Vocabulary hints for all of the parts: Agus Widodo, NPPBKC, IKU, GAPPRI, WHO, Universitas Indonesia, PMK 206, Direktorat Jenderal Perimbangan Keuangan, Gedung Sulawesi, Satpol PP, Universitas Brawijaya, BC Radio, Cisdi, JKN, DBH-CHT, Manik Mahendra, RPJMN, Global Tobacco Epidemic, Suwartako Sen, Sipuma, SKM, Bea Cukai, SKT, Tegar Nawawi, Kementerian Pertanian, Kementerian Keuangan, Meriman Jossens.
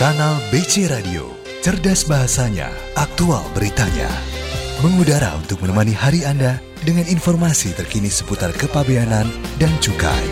Kanal BC Radio, cerdas bahasanya, aktual beritanya. Mengudara untuk menemani hari Anda dengan informasi terkini seputar kepabeanan dan cukai.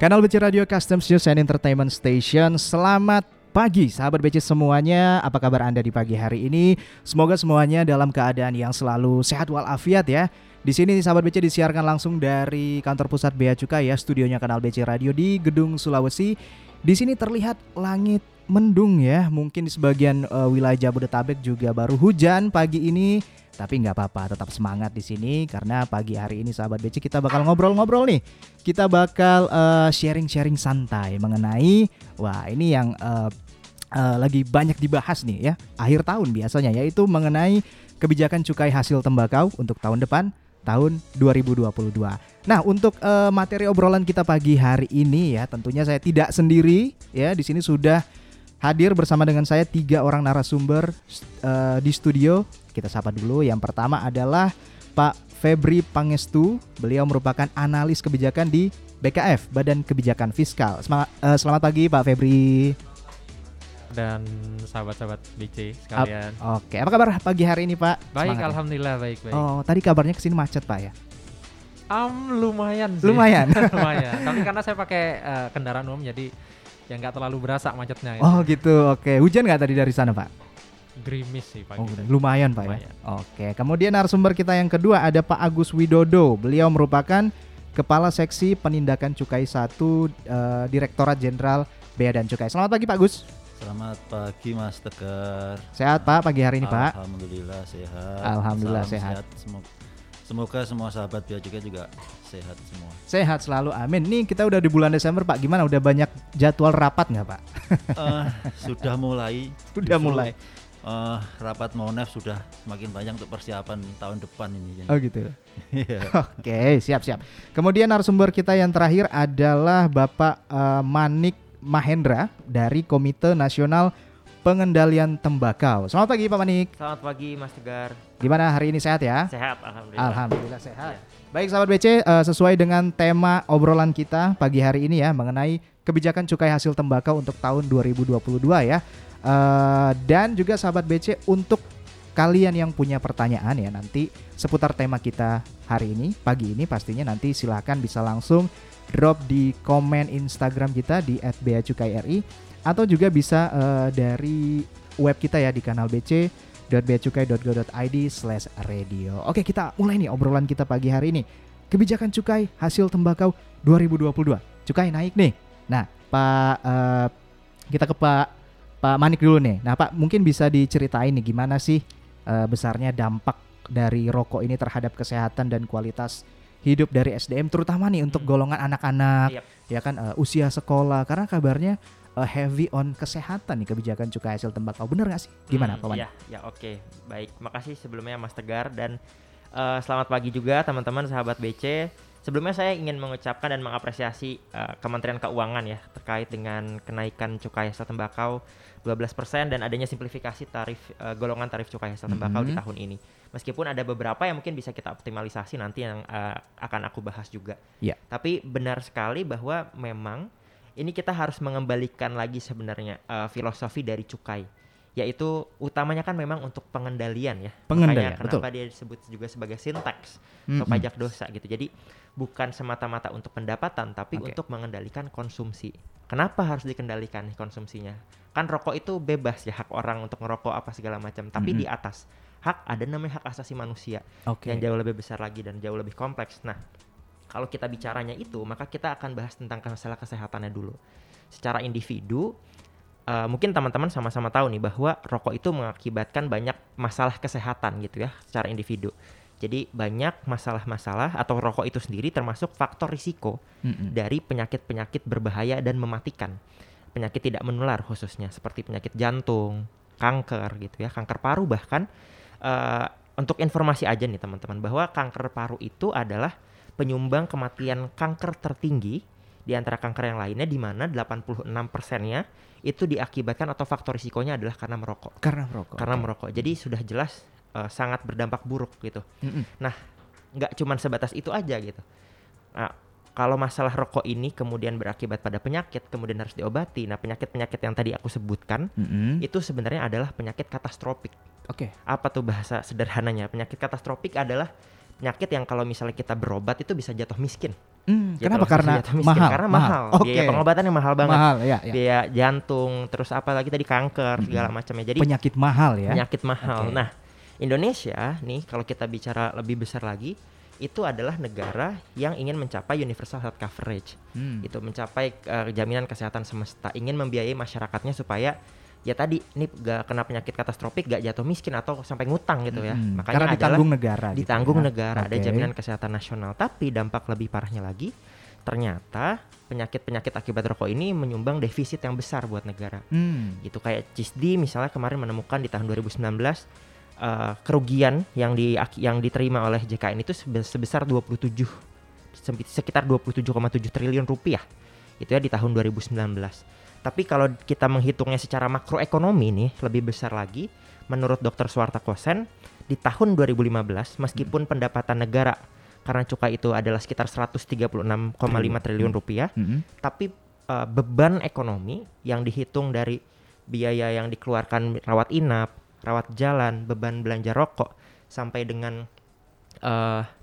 Kanal BC Radio Customs News and Entertainment Station, selamat pagi sahabat BC semuanya, apa kabar Anda di pagi hari ini? Semoga semuanya dalam keadaan yang selalu sehat walafiat ya. Di sini sahabat BC disiarkan langsung dari kantor pusat Bea Cukai ya, studionya Kanal BC Radio di Gedung Sulawesi. Di sini terlihat langit mendung ya, mungkin di sebagian wilayah Jabodetabek juga baru hujan pagi ini. Tapi nggak apa-apa, tetap semangat di sini karena pagi hari ini sahabat BC kita bakal ngobrol-ngobrol nih. Kita bakal sharing-sharing santai mengenai ini yang lagi banyak dibahas nih ya, akhir tahun biasanya, yaitu mengenai kebijakan cukai hasil tembakau untuk tahun depan, tahun 2022. Nah, untuk materi obrolan kita pagi hari ini ya, tentunya saya tidak sendiri ya. Di sini sudah hadir bersama dengan saya 3 orang narasumber di studio. Kita sapa dulu. Yang pertama adalah Pak Febri Pangestu. Beliau merupakan analis kebijakan di BKF, Badan Kebijakan Fiskal. Selamat pagi Pak Febri. Dan sahabat-sahabat BC sekalian. Oke, apa kabar pagi hari ini Pak? Baik, semangat, alhamdulillah ya. Baik. Oh, tadi kabarnya kesini macet Pak ya? Lumayan sih. Lumayan. Tapi karena saya pakai kendaraan umum jadi ya nggak terlalu berasa macetnya. Ya. Oh gitu, oke. Hujan nggak tadi dari sana Pak? Gerimis sih pagi. Oh, lumayan Pak ya. Oke, kemudian narasumber kita yang kedua ada Pak Agus Widodo. Beliau merupakan Kepala Seksi Penindakan Cukai 1 Direktorat Jenderal Bea dan Cukai. Selamat pagi Pak Agus. Selamat pagi Mas Tegar. Sehat Pak pagi hari ini Pak? Alhamdulillah sehat. Alhamdulillah sehat. Semoga semua sahabat Bea Cukai juga sehat semua. Sehat selalu, amin. Nih kita udah di bulan Desember Pak, gimana? Udah banyak jadwal rapat nggak Pak? Sudah mulai. Sudah mulai. Rapat Monef sudah semakin banyak untuk persiapan tahun depan ini. Oh gitu. Oke, siap-siap. Kemudian narasumber kita yang terakhir adalah Bapak Manik Mahendra dari Komite Nasional Pengendalian Tembakau. Selamat pagi Pak Manik. Selamat pagi Mas Tegar. Gimana hari ini, sehat ya? Sehat, alhamdulillah. Alhamdulillah sehat. Ya. Baik sahabat BC, sesuai dengan tema obrolan kita pagi hari ini ya, mengenai kebijakan cukai hasil tembakau untuk tahun 2022 ya. Dan juga sahabat BC, untuk kalian yang punya pertanyaan ya nanti seputar tema kita hari ini, pagi ini pastinya, nanti silakan bisa langsung drop di komen Instagram kita di @beacukai.ri. Atau juga bisa dari web kita ya di kanal bc.beacukai.go.id/radio. Oke, kita mulai nih obrolan kita pagi hari ini. Kebijakan cukai hasil tembakau 2022. Cukai naik nih. Nah, Pak kita ke Pak Manik dulu nih. Nah, Pak mungkin bisa diceritain nih gimana sih besarnya dampak dari rokok ini terhadap kesehatan dan kualitas hidup dari SDM, terutama nih untuk golongan anak-anak, ya kan, usia sekolah, karena kabarnya heavy on kesehatan nih kebijakan cukai hasil tembakau, bener nggak sih? Gimana Pak Manik? Ya, oke. Baik, makasih sebelumnya Mas Tegar dan selamat pagi juga teman-teman sahabat BC. Sebelumnya saya ingin mengucapkan dan mengapresiasi Kementerian Keuangan ya terkait dengan kenaikan cukai hasil tembakau 12% dan adanya simplifikasi tarif golongan tarif cukai hasil tembakau di tahun ini. Meskipun ada beberapa yang mungkin bisa kita optimalisasi nanti yang akan aku bahas juga. Yeah. Tapi benar sekali bahwa memang ini kita harus mengembalikan lagi sebenarnya filosofi dari cukai. Yaitu utamanya kan memang untuk pengendalian ya. Pengendalian, betul. Kenapa dia disebut juga sebagai sinteks atau pajak dosa gitu. Jadi bukan semata-mata untuk pendapatan tapi untuk mengendalikan konsumsi. Kenapa harus dikendalikan konsumsinya? Kan rokok itu bebas ya, hak orang untuk ngerokok apa segala macam. Tapi di atas hak ada namanya hak asasi manusia yang jauh lebih besar lagi dan jauh lebih kompleks. Nah, kalau kita bicaranya itu, maka kita akan bahas tentang masalah kesehatannya dulu. Secara individu, mungkin teman-teman sama-sama tahu nih bahwa rokok itu mengakibatkan banyak masalah kesehatan gitu ya, secara individu. Jadi banyak masalah-masalah atau rokok itu sendiri termasuk faktor risiko dari penyakit-penyakit berbahaya dan mematikan. Penyakit tidak menular khususnya, seperti penyakit jantung, kanker gitu ya, kanker paru bahkan. Untuk informasi aja nih teman-teman, bahwa kanker paru itu adalah penyumbang kematian kanker tertinggi di antara kanker yang lainnya, di mana 86%-nya itu diakibatkan atau faktor risikonya adalah karena merokok. Karena merokok. Jadi sudah jelas sangat berdampak buruk gitu. Nah, nggak cuma sebatas itu aja gitu. Nah, kalau masalah rokok ini kemudian berakibat pada penyakit, kemudian harus diobati. Nah, penyakit-penyakit yang tadi aku sebutkan itu sebenarnya adalah penyakit katastropik. Oke. Apa tuh bahasa sederhananya? Penyakit katastropik adalah penyakit yang kalau misalnya kita berobat itu bisa jatuh miskin. Kenapa? Karena miskin, mahal. Karena mahal. Okay. Biaya pengobatan yang mahal banget. Mahal, ya, ya. Biaya jantung, terus apa lagi tadi kanker, segala macamnya. Jadi penyakit mahal ya. Penyakit mahal. Okay. Nah, Indonesia nih kalau kita bicara lebih besar lagi, itu adalah negara yang ingin mencapai universal health coverage, itu mencapai jaminan kesehatan semesta, ingin membiayai masyarakatnya supaya ya tadi ini gak kena penyakit katastropik, gak jatuh miskin atau sampai ngutang gitu ya. Makanya karena ditanggung negara. Ditanggung gitu, negara, ada jaminan kesehatan nasional. Tapi dampak lebih parahnya lagi, ternyata penyakit-penyakit akibat rokok ini menyumbang defisit yang besar buat negara. Gitu kayak Cisdi misalnya kemarin menemukan di tahun 2019. Kerugian yang diterima oleh JKN itu sebesar sekitar 27,7 triliun rupiah. Itu ya di tahun 2019. Tapi kalau kita menghitungnya secara makroekonomi nih lebih besar lagi, menurut Dr. Suwartako Sen di tahun 2015 meskipun pendapatan negara karena cukai itu adalah sekitar 136,5 triliun rupiah, tapi beban ekonomi yang dihitung dari biaya yang dikeluarkan rawat inap, rawat jalan, beban belanja rokok sampai dengan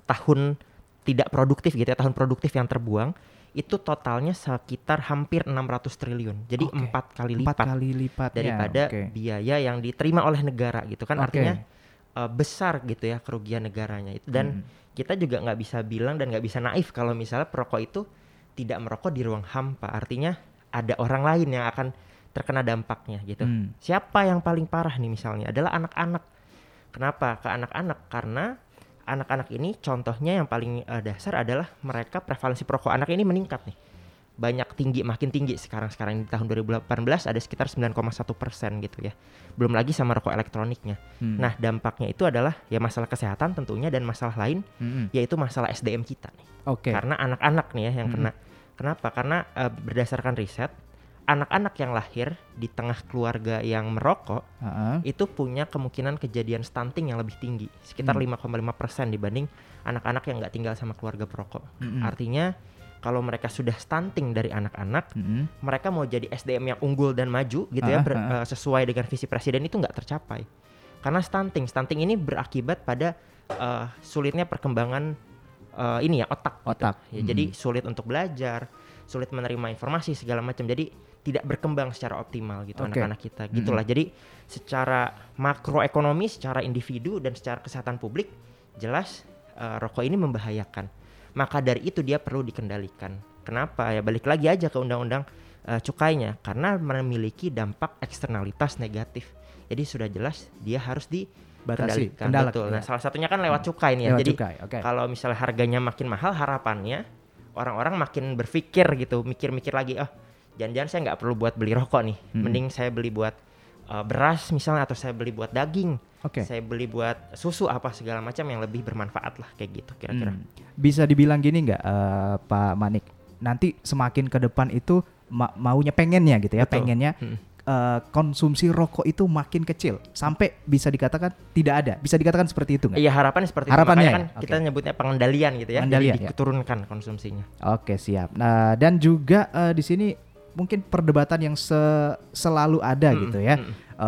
tahun tidak produktif gitu ya, tahun produktif yang terbuang itu totalnya sekitar hampir 600 triliun. Jadi 4 kali lipat daripada biaya yang diterima oleh negara gitu kan. Artinya besar gitu ya kerugian negaranya itu. Dan kita juga nggak bisa bilang dan nggak bisa naif kalau misalnya perokok itu tidak merokok di ruang hampa. Artinya ada orang lain yang akan terkena dampaknya gitu. Siapa yang paling parah nih misalnya adalah anak-anak. Kenapa? Ke anak-anak karena anak-anak ini contohnya yang paling dasar adalah mereka prevalensi perokok anak ini meningkat nih. Banyak tinggi, makin tinggi sekarang-sekarang. Di tahun 2018 ada sekitar 9,1% gitu ya. Belum lagi sama rokok elektroniknya. Nah, dampaknya itu adalah ya masalah kesehatan tentunya dan masalah lain yaitu masalah SDM kita nih. Karena anak-anak nih ya yang kena. Kenapa? Karena berdasarkan riset anak-anak yang lahir di tengah keluarga yang merokok itu punya kemungkinan kejadian stunting yang lebih tinggi, sekitar 5,5% dibanding anak-anak yang nggak tinggal sama keluarga perokok. Artinya kalau mereka sudah stunting dari anak-anak, mereka mau jadi SDM yang unggul dan maju gitu ya, sesuai dengan visi presiden itu nggak tercapai. Karena stunting ini berakibat pada sulitnya perkembangan ini ya otak. Gitu. Ya, jadi sulit untuk belajar, sulit menerima informasi segala macam. Jadi tidak berkembang secara optimal gitu anak-anak kita gitulah. Jadi secara makroekonomi, secara individu dan secara kesehatan publik jelas rokok ini membahayakan. Maka dari itu dia perlu dikendalikan. Kenapa? Ya balik lagi aja ke undang-undang cukainya karena memiliki dampak eksternalitas negatif. Jadi sudah jelas dia harus dikendalikan. Betul. Nah, salah satunya kan lewat cukai nih ya. Jadi kalau misalnya harganya makin mahal harapannya orang-orang makin berpikir gitu, mikir-mikir lagi jangan-jangan saya nggak perlu buat beli rokok nih, mending saya beli buat beras misalnya atau saya beli buat daging, saya beli buat susu apa segala macam yang lebih bermanfaat lah kayak gitu kira-kira. Bisa dibilang gini nggak Pak Manik, nanti semakin ke depan itu maunya pengennya gitu ya. Betul. Pengennya konsumsi rokok itu makin kecil sampai bisa dikatakan tidak ada, bisa dikatakan seperti itu nggak? Iya harapannya seperti itu, makanya kan kita nyebutnya pengendalian gitu ya, jadi diturunkan konsumsinya. Siap. Nah dan juga di sini mungkin perdebatan yang selalu ada gitu ya.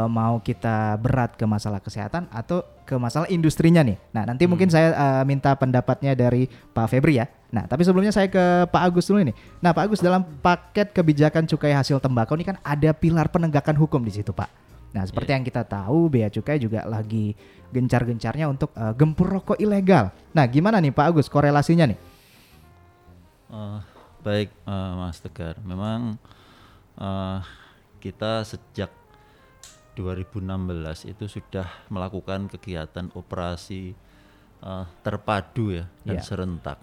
Mau kita berat ke masalah kesehatan atau ke masalah industrinya nih. Nah nanti mungkin saya minta pendapatnya dari Pak Febri ya. Nah tapi sebelumnya saya ke Pak Agus dulu nih. Nah Pak Agus, dalam paket kebijakan cukai hasil tembakau ini kan ada pilar penegakan hukum di situ Pak. Nah seperti yang kita tahu Bea Cukai juga lagi gencar-gencarnya untuk gempur rokok ilegal. Nah gimana nih Pak Agus korelasinya nih? Baik Mas Tegar, memang kita sejak 2016 itu sudah melakukan kegiatan operasi terpadu ya dan serentak.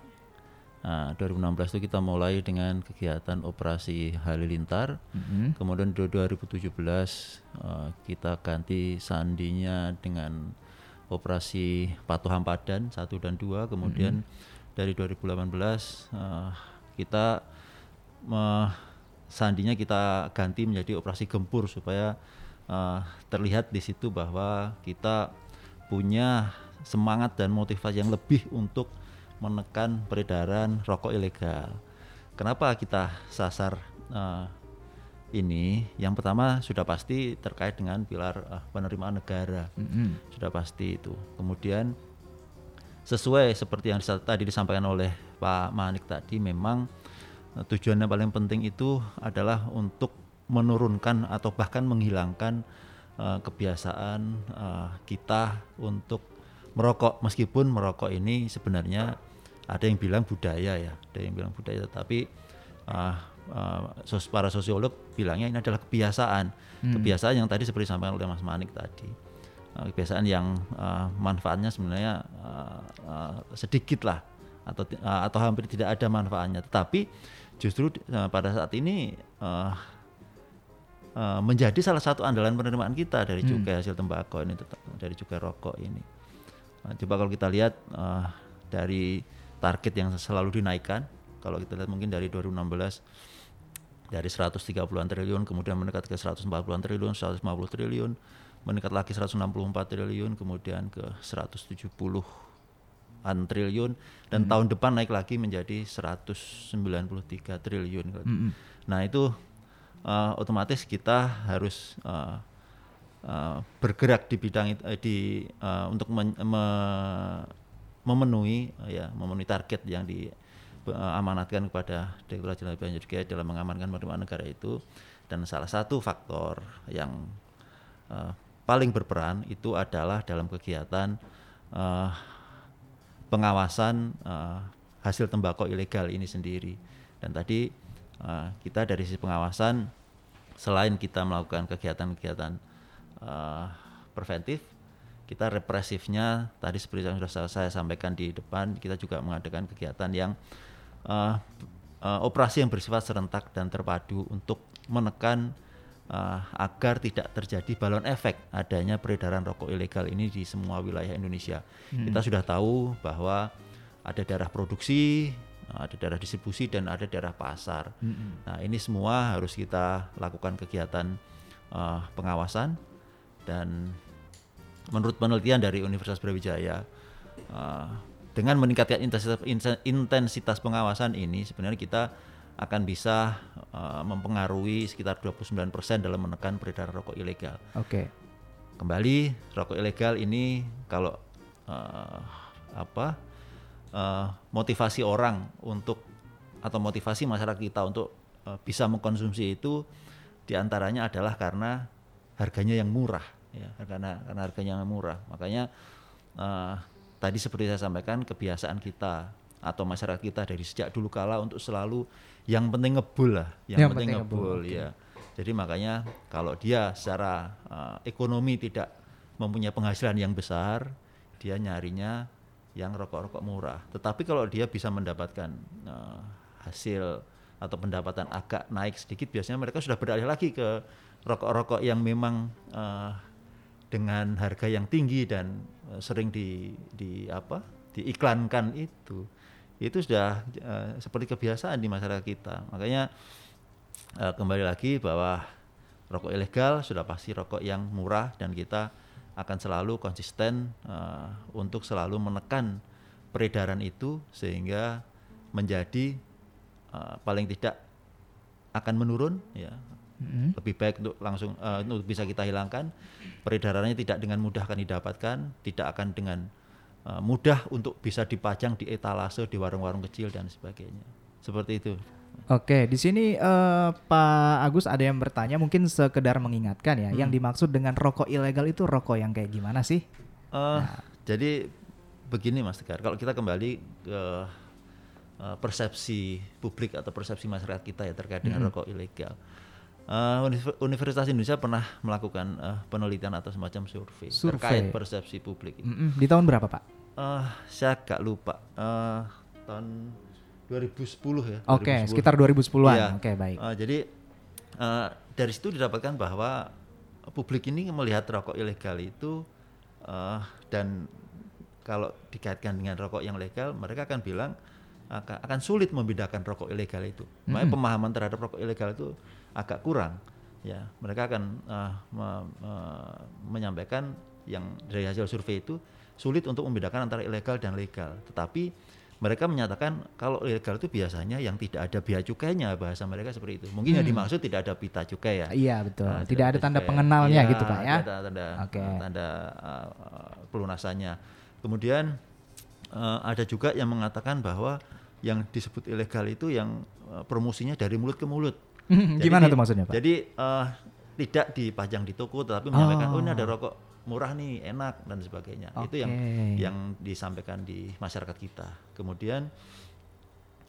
Nah, 2016 itu kita mulai dengan kegiatan operasi Halilintar, kemudian 2017 kita ganti sandinya dengan operasi Patuhan Padan 1 dan 2, kemudian dari 2018 kita sandinya kita ganti menjadi operasi gempur supaya terlihat di situ bahwa kita punya semangat dan motivasi yang lebih untuk menekan peredaran rokok ilegal. Kenapa kita sasar ini? Yang pertama sudah pasti terkait dengan pilar penerimaan negara, sudah pasti itu. Kemudian sesuai seperti yang tadi disampaikan oleh Pak Manik tadi, memang tujuannya paling penting itu adalah untuk menurunkan atau bahkan menghilangkan kebiasaan kita untuk merokok, meskipun merokok ini sebenarnya ada yang bilang budaya ya, ada yang bilang budaya, tetapi para sosiolog bilangnya ini adalah kebiasaan, kebiasaan yang tadi seperti disampaikan oleh Mas Manik tadi, kebiasaan yang manfaatnya sebenarnya sedikit lah atau hampir tidak ada manfaatnya, tetapi justru pada saat ini menjadi salah satu andalan penerimaan kita dari cukai hasil tembakau ini, dari cukai rokok ini. Coba kalau kita lihat dari target yang selalu dinaikkan, kalau kita lihat mungkin dari 2016 dari 130-an triliun kemudian mendekat ke 140-an triliun, 150 triliun, mendekat lagi 164 triliun, kemudian ke 170-an triliun, dan tahun depan naik lagi menjadi 193 triliun. Nah, itu otomatis kita harus bergerak di bidang untuk memenuhi target yang diamanatkan kepada Direktorat Jenderal Perimbangan Keuangan dalam mengamankan penerimaan negara itu. Dan salah satu faktor yang paling berperan itu adalah dalam kegiatan pengawasan hasil tembakau ilegal ini sendiri. Dan tadi kita dari sisi pengawasan, selain kita melakukan kegiatan-kegiatan preventif, kita represifnya tadi seperti yang sudah saya sampaikan di depan, kita juga mengadakan kegiatan yang operasi yang bersifat serentak dan terpadu untuk menekan agar tidak terjadi balon efek adanya peredaran rokok ilegal ini di semua wilayah Indonesia. Kita sudah tahu bahwa ada daerah produksi, ada daerah distribusi, dan ada daerah pasar. Nah, ini semua harus kita lakukan kegiatan pengawasan. Dan menurut penelitian dari Universitas Brawijaya, dengan meningkatkan intensitas pengawasan ini sebenarnya kita akan bisa mempengaruhi sekitar 29% dalam menekan peredaran rokok ilegal. Oke. Kembali, rokok ilegal ini kalau motivasi orang untuk atau motivasi masyarakat kita untuk bisa mengkonsumsi itu diantaranya adalah karena harganya yang murah. Ya, karena harganya yang murah, makanya tadi seperti saya sampaikan, kebiasaan kita atau masyarakat kita dari sejak dulu kala untuk selalu yang penting ngebul lah, yang penting ngebul ya. Jadi makanya kalau dia secara ekonomi tidak mempunyai penghasilan yang besar, dia nyarinya yang rokok-rokok murah. Tetapi kalau dia bisa mendapatkan hasil atau pendapatan agak naik sedikit, biasanya mereka sudah beralih lagi ke rokok-rokok yang memang dengan harga yang tinggi dan sering diiklankan itu sudah seperti kebiasaan di masyarakat kita. Makanya kembali lagi bahwa rokok ilegal sudah pasti rokok yang murah, dan kita akan selalu konsisten untuk selalu menekan peredaran itu sehingga menjadi paling tidak akan menurun ya. Lebih baik untuk langsung untuk bisa kita hilangkan peredarannya, tidak dengan mudah akan didapatkan, tidak akan dengan mudah untuk bisa dipajang di etalase di warung-warung kecil dan sebagainya, seperti itu. Oke, di sini Pak Agus ada yang bertanya, mungkin sekedar mengingatkan ya, yang dimaksud dengan rokok ilegal itu rokok yang kayak gimana sih? Jadi begini Mas Tegar, kalau kita kembali ke persepsi publik atau persepsi masyarakat kita ya terkait dengan rokok ilegal. Universitas Indonesia pernah melakukan penelitian atau semacam survei terkait persepsi publik. Di tahun berapa Pak? Saya agak lupa, tahun 2010 ya. Oke, sekitar 2010-an ya. Oke, baik. Jadi dari situ didapatkan bahwa publik ini melihat rokok ilegal itu dan kalau dikaitkan dengan rokok yang legal, mereka akan bilang akan sulit membedakan rokok ilegal itu. Makanya pemahaman terhadap rokok ilegal itu agak kurang ya. Mereka akan menyampaikan yang dari hasil survei itu sulit untuk membedakan antara ilegal dan legal, tetapi Mereka menyatakan kalau ilegal itu biasanya yang tidak ada bea cukainya, bahasa mereka seperti itu. Mungkin yang dimaksud tidak ada pita cukai ya. Iya betul. Nah, tidak ada tanda cukai. Pengenalnya ya, gitu Pak ya. Tidak ada tanda pelunasannya. Kemudian ada juga yang mengatakan bahwa yang disebut ilegal itu yang promosinya dari mulut ke mulut. Gimana tuh maksudnya Pak? Jadi tidak dipajang di toko, tetapi menyampaikan oh ini ada rokok murah nih, enak dan sebagainya. Okay. Itu yang disampaikan di masyarakat kita. Kemudian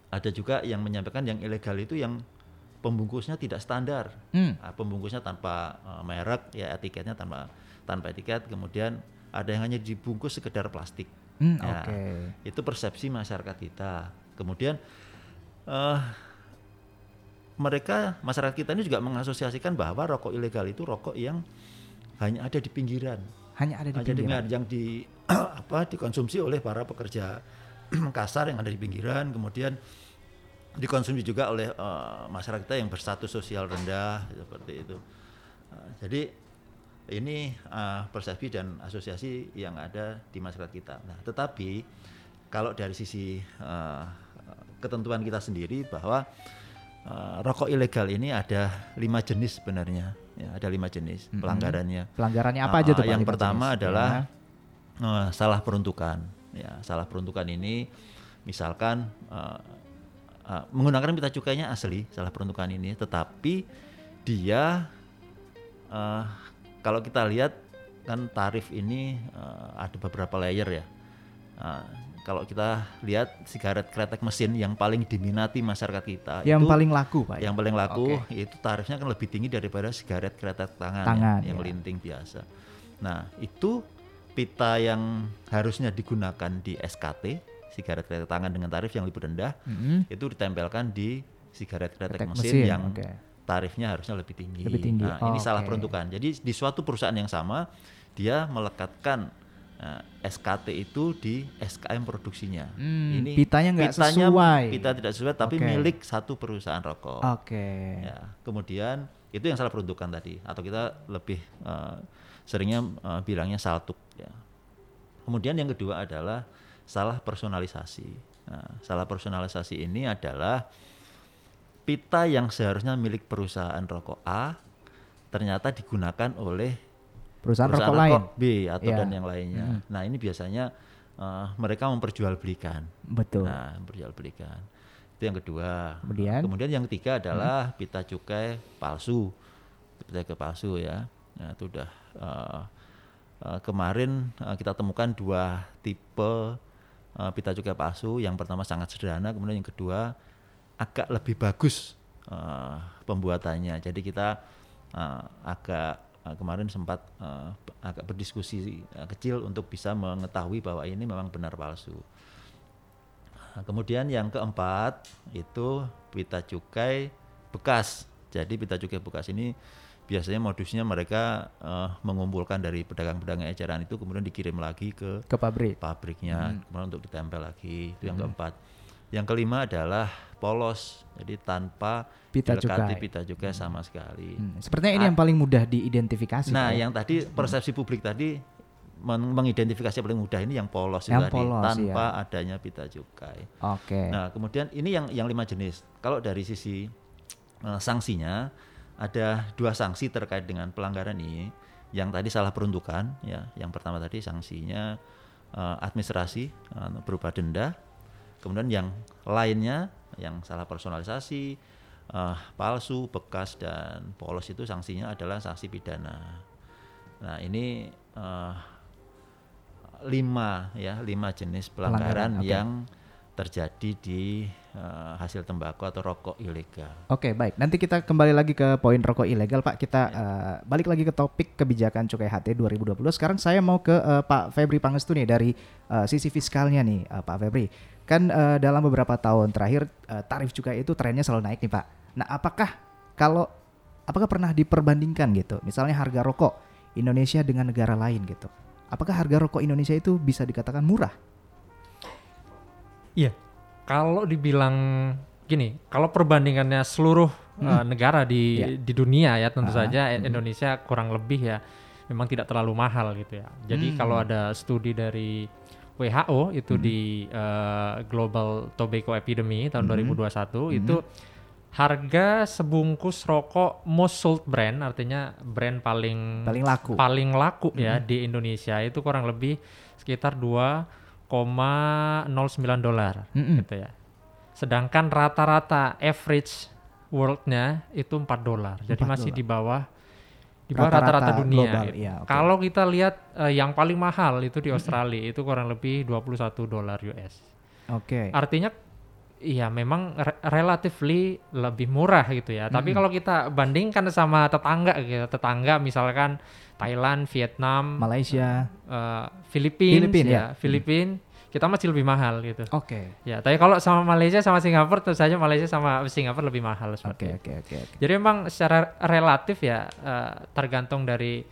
ada juga yang menyampaikan yang ilegal itu yang pembungkusnya tidak standar. Pembungkusnya tanpa merek, ya etiketnya tanpa etiket. Kemudian ada yang hanya dibungkus sekedar plastik. Ya, itu persepsi masyarakat kita. Kemudian masyarakat kita ini juga mengasosiasikan bahwa rokok ilegal itu rokok yang hanya ada di pinggiran, yang dikonsumsi oleh para pekerja kasar yang ada di pinggiran, kemudian dikonsumsi juga oleh masyarakat kita yang berstatus sosial rendah seperti itu. Jadi ini persepsi dan asosiasi yang ada di masyarakat kita. Nah, tetapi kalau dari sisi ketentuan kita sendiri bahwa rokok ilegal ini ada 5 jenis sebenarnya, ya, ada 5 jenis pelanggarannya. Pelanggarannya apa aja tuh Pak? Yang pertama jenis adalah salah peruntukan. Ya, salah peruntukan ini misalkan menggunakan pita cukainya asli, salah peruntukan ini, tetapi dia kalau kita lihat kan tarif ini ada beberapa layer ya. Kalau kita lihat sigaret kretek mesin yang paling diminati masyarakat kita, yang itu paling laku Pak. Yang paling laku itu tarifnya kan lebih tinggi daripada sigaret kretek tangan yang linting biasa. Nah, itu pita yang harusnya digunakan di SKT, sigaret kretek tangan dengan tarif yang lebih rendah, itu ditempelkan di sigaret kretek mesin yang tarifnya harusnya lebih tinggi. Nah, ini salah peruntukan. Jadi di suatu perusahaan yang sama dia melekatkan SKT itu di SKM produksinya. Ini pitanya nggak sesuai. Pita tidak sesuai, tapi milik satu perusahaan rokok. Ya, kemudian itu yang salah peruntukan tadi, atau kita lebih seringnya bilangnya saltuk. Ya. Kemudian yang kedua adalah salah personalisasi. Nah, salah personalisasi ini adalah pita yang seharusnya milik perusahaan rokok A ternyata digunakan oleh perusahaan rokok B atau dan yang lainnya. Nah, ini biasanya mereka memperjualbelikan. Betul. Nah, memperjualbelikan. Itu yang kedua. Kemudian yang ketiga adalah pita cukai palsu. Pita cukai palsu ya. Nah, itu udah kemarin kita temukan 2 tipe pita cukai palsu. Yang pertama sangat sederhana, kemudian yang kedua agak lebih bagus pembuatannya. Jadi kita kemarin sempat agak berdiskusi kecil untuk bisa mengetahui bahwa ini memang benar palsu. Kemudian yang keempat itu pita cukai bekas. Jadi pita cukai bekas ini biasanya modusnya mereka mengumpulkan dari pedagang-pedagang eceran itu, kemudian dikirim lagi ke pabriknya, kemudian untuk ditempel lagi. Itu yang keempat. Yang kelima adalah polos, jadi tanpa dilekati pita cukai sama sekali. Sepertinya ini yang paling mudah diidentifikasi. Nah, yang tadi persepsi publik tadi mengidentifikasi paling mudah ini yang polos yang tadi tanpa adanya pita cukai. Nah, kemudian ini yang 5 jenis. Kalau dari sisi sanksinya ada 2 sanksi terkait dengan pelanggaran ini. Yang tadi salah peruntukan, ya. Yang pertama tadi sanksinya administrasi berupa denda. Kemudian yang lainnya, yang salah personalisasi, palsu, bekas, dan polos itu sanksinya adalah sanksi pidana. Nah, ini 5 jenis pelanggaran yang terjadi di hasil tembakau atau rokok ilegal. Baik. Nanti kita kembali lagi ke poin rokok ilegal, Pak. Kita balik lagi ke topik kebijakan cukai HT 2020. Sekarang saya mau ke Pak Febri Pangestu nih dari sisi fiskalnya nih, Pak Febri. Kan dalam beberapa tahun terakhir tarif cukai itu trennya selalu naik nih, Pak. Nah, apakah pernah diperbandingkan gitu? Misalnya harga rokok Indonesia dengan negara lain gitu. Apakah harga rokok Indonesia itu bisa dikatakan murah? Iya, kalau dibilang gini, kalau perbandingannya seluruh negara di dunia ya tentu saja Indonesia kurang lebih ya memang tidak terlalu mahal gitu ya. Jadi kalau ada studi dari WHO itu di Global Tobacco Epidemic tahun 2021 itu harga sebungkus rokok most sold brand, artinya brand paling laku. Paling laku ya di Indonesia itu kurang lebih sekitar $2.09 gitu ya. Sedangkan rata-rata average worldnya itu $4. Jadi masih di bawah rata-rata dunia. Global, gitu. Ya, okay. Kalau kita lihat yang paling mahal itu di Australia itu kurang lebih $21. Oke. Okay. Artinya iya memang relatively lebih murah gitu ya. Tapi kalau kita bandingkan sama tetangga gitu, tetangga misalkan Thailand, Vietnam, Malaysia, Filipina, kita masih lebih mahal gitu. Oke. Okay. Ya, tapi kalau sama Malaysia sama Singapura tentu saja Malaysia sama Singapura lebih mahal seperti. Oke. Jadi memang secara relatif ya tergantung dari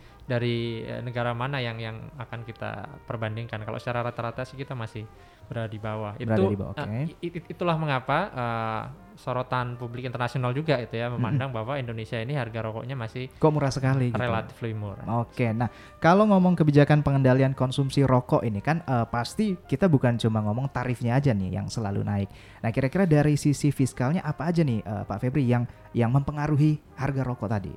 negara mana yang akan kita perbandingkan. Kalau secara rata-rata sih kita masih berada di bawah. Itulah mengapa sorotan publik internasional juga itu ya memandang bahwa Indonesia ini harga rokoknya masih kok murah sekali, relatif gitu. Lebih murah. Oke, nah kalau ngomong kebijakan pengendalian konsumsi rokok ini kan pasti kita bukan cuma ngomong tarifnya aja nih yang selalu naik. Nah kira-kira dari sisi fiskalnya apa aja nih Pak Febri yang mempengaruhi harga rokok tadi?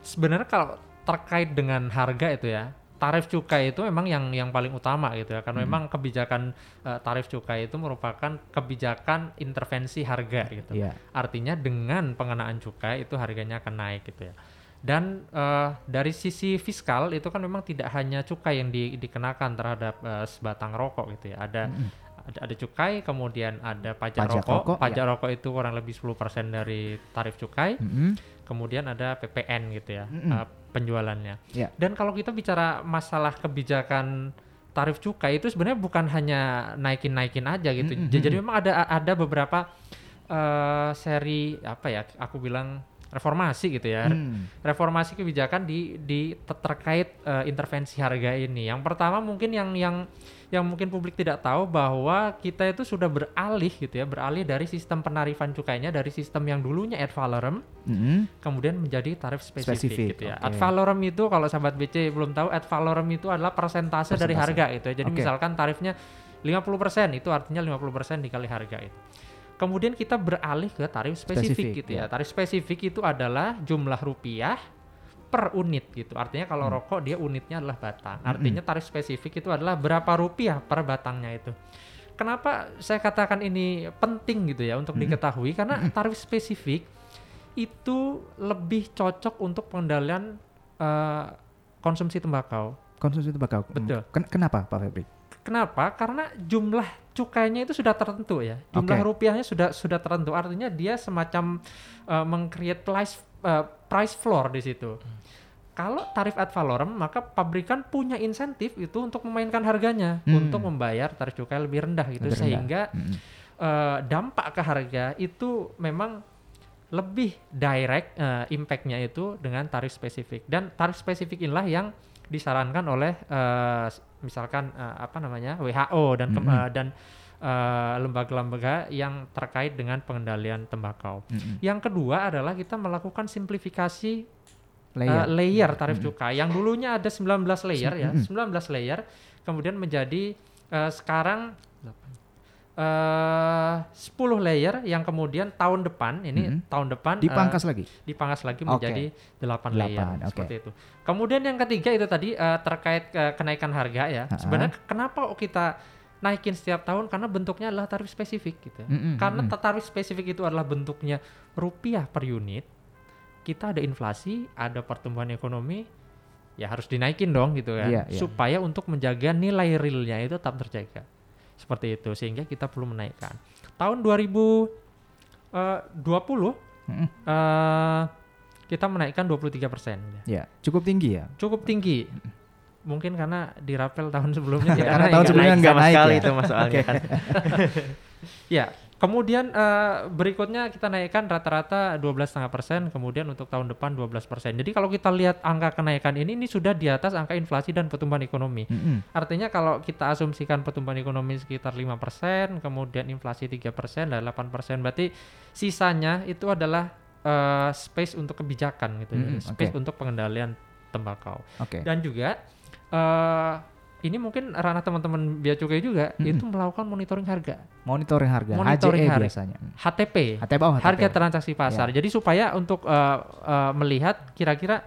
Sebenarnya kalau terkait dengan harga itu ya, tarif cukai itu memang yang paling utama gitu ya, karena memang kebijakan tarif cukai itu merupakan kebijakan intervensi harga gitu. Yeah. Artinya dengan pengenaan cukai itu harganya akan naik gitu ya. Dan dari sisi fiskal itu kan memang tidak hanya cukai yang dikenakan terhadap sebatang rokok gitu ya. Ada cukai, kemudian ada pajak rokok. Pajak rokok itu kurang lebih 10% dari tarif cukai. Kemudian ada PPN gitu ya, penjualannya. Yeah. Dan kalau kita bicara masalah kebijakan tarif cukai itu sebenarnya bukan hanya naikin aja gitu. Jadi memang ada beberapa seri apa ya? Aku bilang reformasi gitu ya. Reformasi kebijakan di terkait intervensi harga ini. Yang pertama mungkin yang mungkin publik tidak tahu bahwa kita itu sudah beralih dari sistem penarifan cukainya dari sistem yang dulunya ad valorem kemudian menjadi tarif spesifik. Gitu ya. Okay. Ad valorem itu kalau sahabat BC belum tahu, ad valorem itu adalah persentase dari harga gitu ya. Jadi misalkan tarifnya 50% itu artinya 50% dikali harga itu. Kemudian kita beralih ke tarif spesifik gitu ya. Tarif spesifik itu adalah jumlah rupiah per unit gitu. Artinya kalau rokok dia unitnya adalah batang. Artinya tarif spesifik itu adalah berapa rupiah per batangnya itu. Kenapa saya katakan ini penting gitu ya untuk diketahui, karena tarif spesifik itu lebih cocok untuk pengendalian konsumsi tembakau. Konsumsi tembakau. Betul. Kenapa Pak Febri? Kenapa? Karena jumlah cukainya itu sudah tertentu ya. Jumlah rupiahnya sudah tertentu. Artinya dia semacam meng-create price floor di situ. Kalau tarif ad valorem, maka pabrikan punya insentif itu untuk memainkan harganya, untuk membayar tarif cukai lebih rendah gitu, sehingga dampak ke harga itu memang lebih direct impact-nya itu dengan tarif spesifik. Dan tarif spesifik inilah yang disarankan oleh misalkan WHO dan lembaga-lembaga yang terkait dengan pengendalian tembakau. Yang kedua adalah kita melakukan simplifikasi layer tarif cukai yang dulunya ada 19 layer ya, 19 layer kemudian menjadi sekarang 10 layer yang kemudian tahun depan dipangkas lagi menjadi 8 layer seperti itu. Kemudian yang ketiga itu tadi terkait kenaikan harga ya. Sebenarnya kenapa kita naikin setiap tahun, karena bentuknya adalah tarif spesifik gitu. Karena tarif spesifik itu adalah bentuknya rupiah per unit. Kita ada inflasi, ada pertumbuhan ekonomi, ya harus dinaikin dong gitu kan. Yeah. Supaya untuk menjaga nilai realnya itu tetap terjaga. Seperti itu, sehingga kita perlu menaikkan. Tahun 2020 kita menaikkan 23%. Ya, cukup tinggi ya? Cukup tinggi. Mungkin karena dirapel tahun sebelumnya tidak naik. Tahun sebelumnya nggak naik sekali itu masalahnya kan. Ya, kemudian berikutnya kita naikkan rata-rata 12,5%, kemudian untuk tahun depan 12%. Jadi kalau kita lihat angka kenaikan ini sudah di atas angka inflasi dan pertumbuhan ekonomi. Artinya kalau kita asumsikan pertumbuhan ekonomi sekitar 5%, kemudian inflasi 3% dan 8%, berarti sisanya itu adalah space untuk kebijakan gitu, space untuk pengendalian tembakau. Dan juga ini mungkin ranah teman-teman Bea Cukai juga, itu melakukan monitoring harga. Monitoring harga, monitoring HJE biasanya. HTP. Oh, HTP. Harga transaksi pasar. Ya. Jadi supaya untuk melihat kira-kira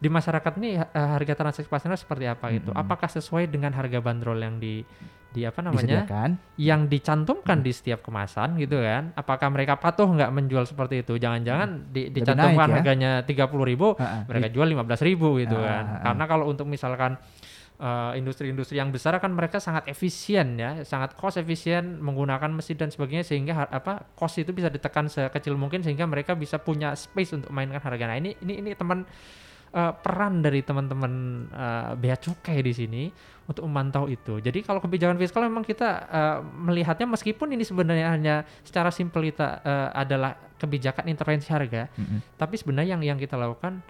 di masyarakat ini harga transaksi pasarnya seperti apa gitu. Apakah sesuai dengan harga bandrol yang di apa namanya? Disediakan. Yang dicantumkan di setiap kemasan gitu kan. Apakah mereka patuh nggak menjual seperti itu? Jangan-jangan dicantumkan naik, ya? Harganya 30.000, mereka jual 15.000 gitu kan. Karena kalau untuk misalkan industri-industri yang besar kan mereka sangat efisien ya, sangat cost efisien menggunakan mesin dan sebagainya sehingga cost itu bisa ditekan sekecil mungkin sehingga mereka bisa punya space untuk mainkan harga. Nah ini peran dari teman-teman Bea Cukai di sini untuk memantau itu. Jadi kalau kebijakan fiskal memang kita melihatnya meskipun ini sebenarnya hanya secara simpel kita adalah kebijakan intervensi harga, tapi sebenarnya yang kita lakukan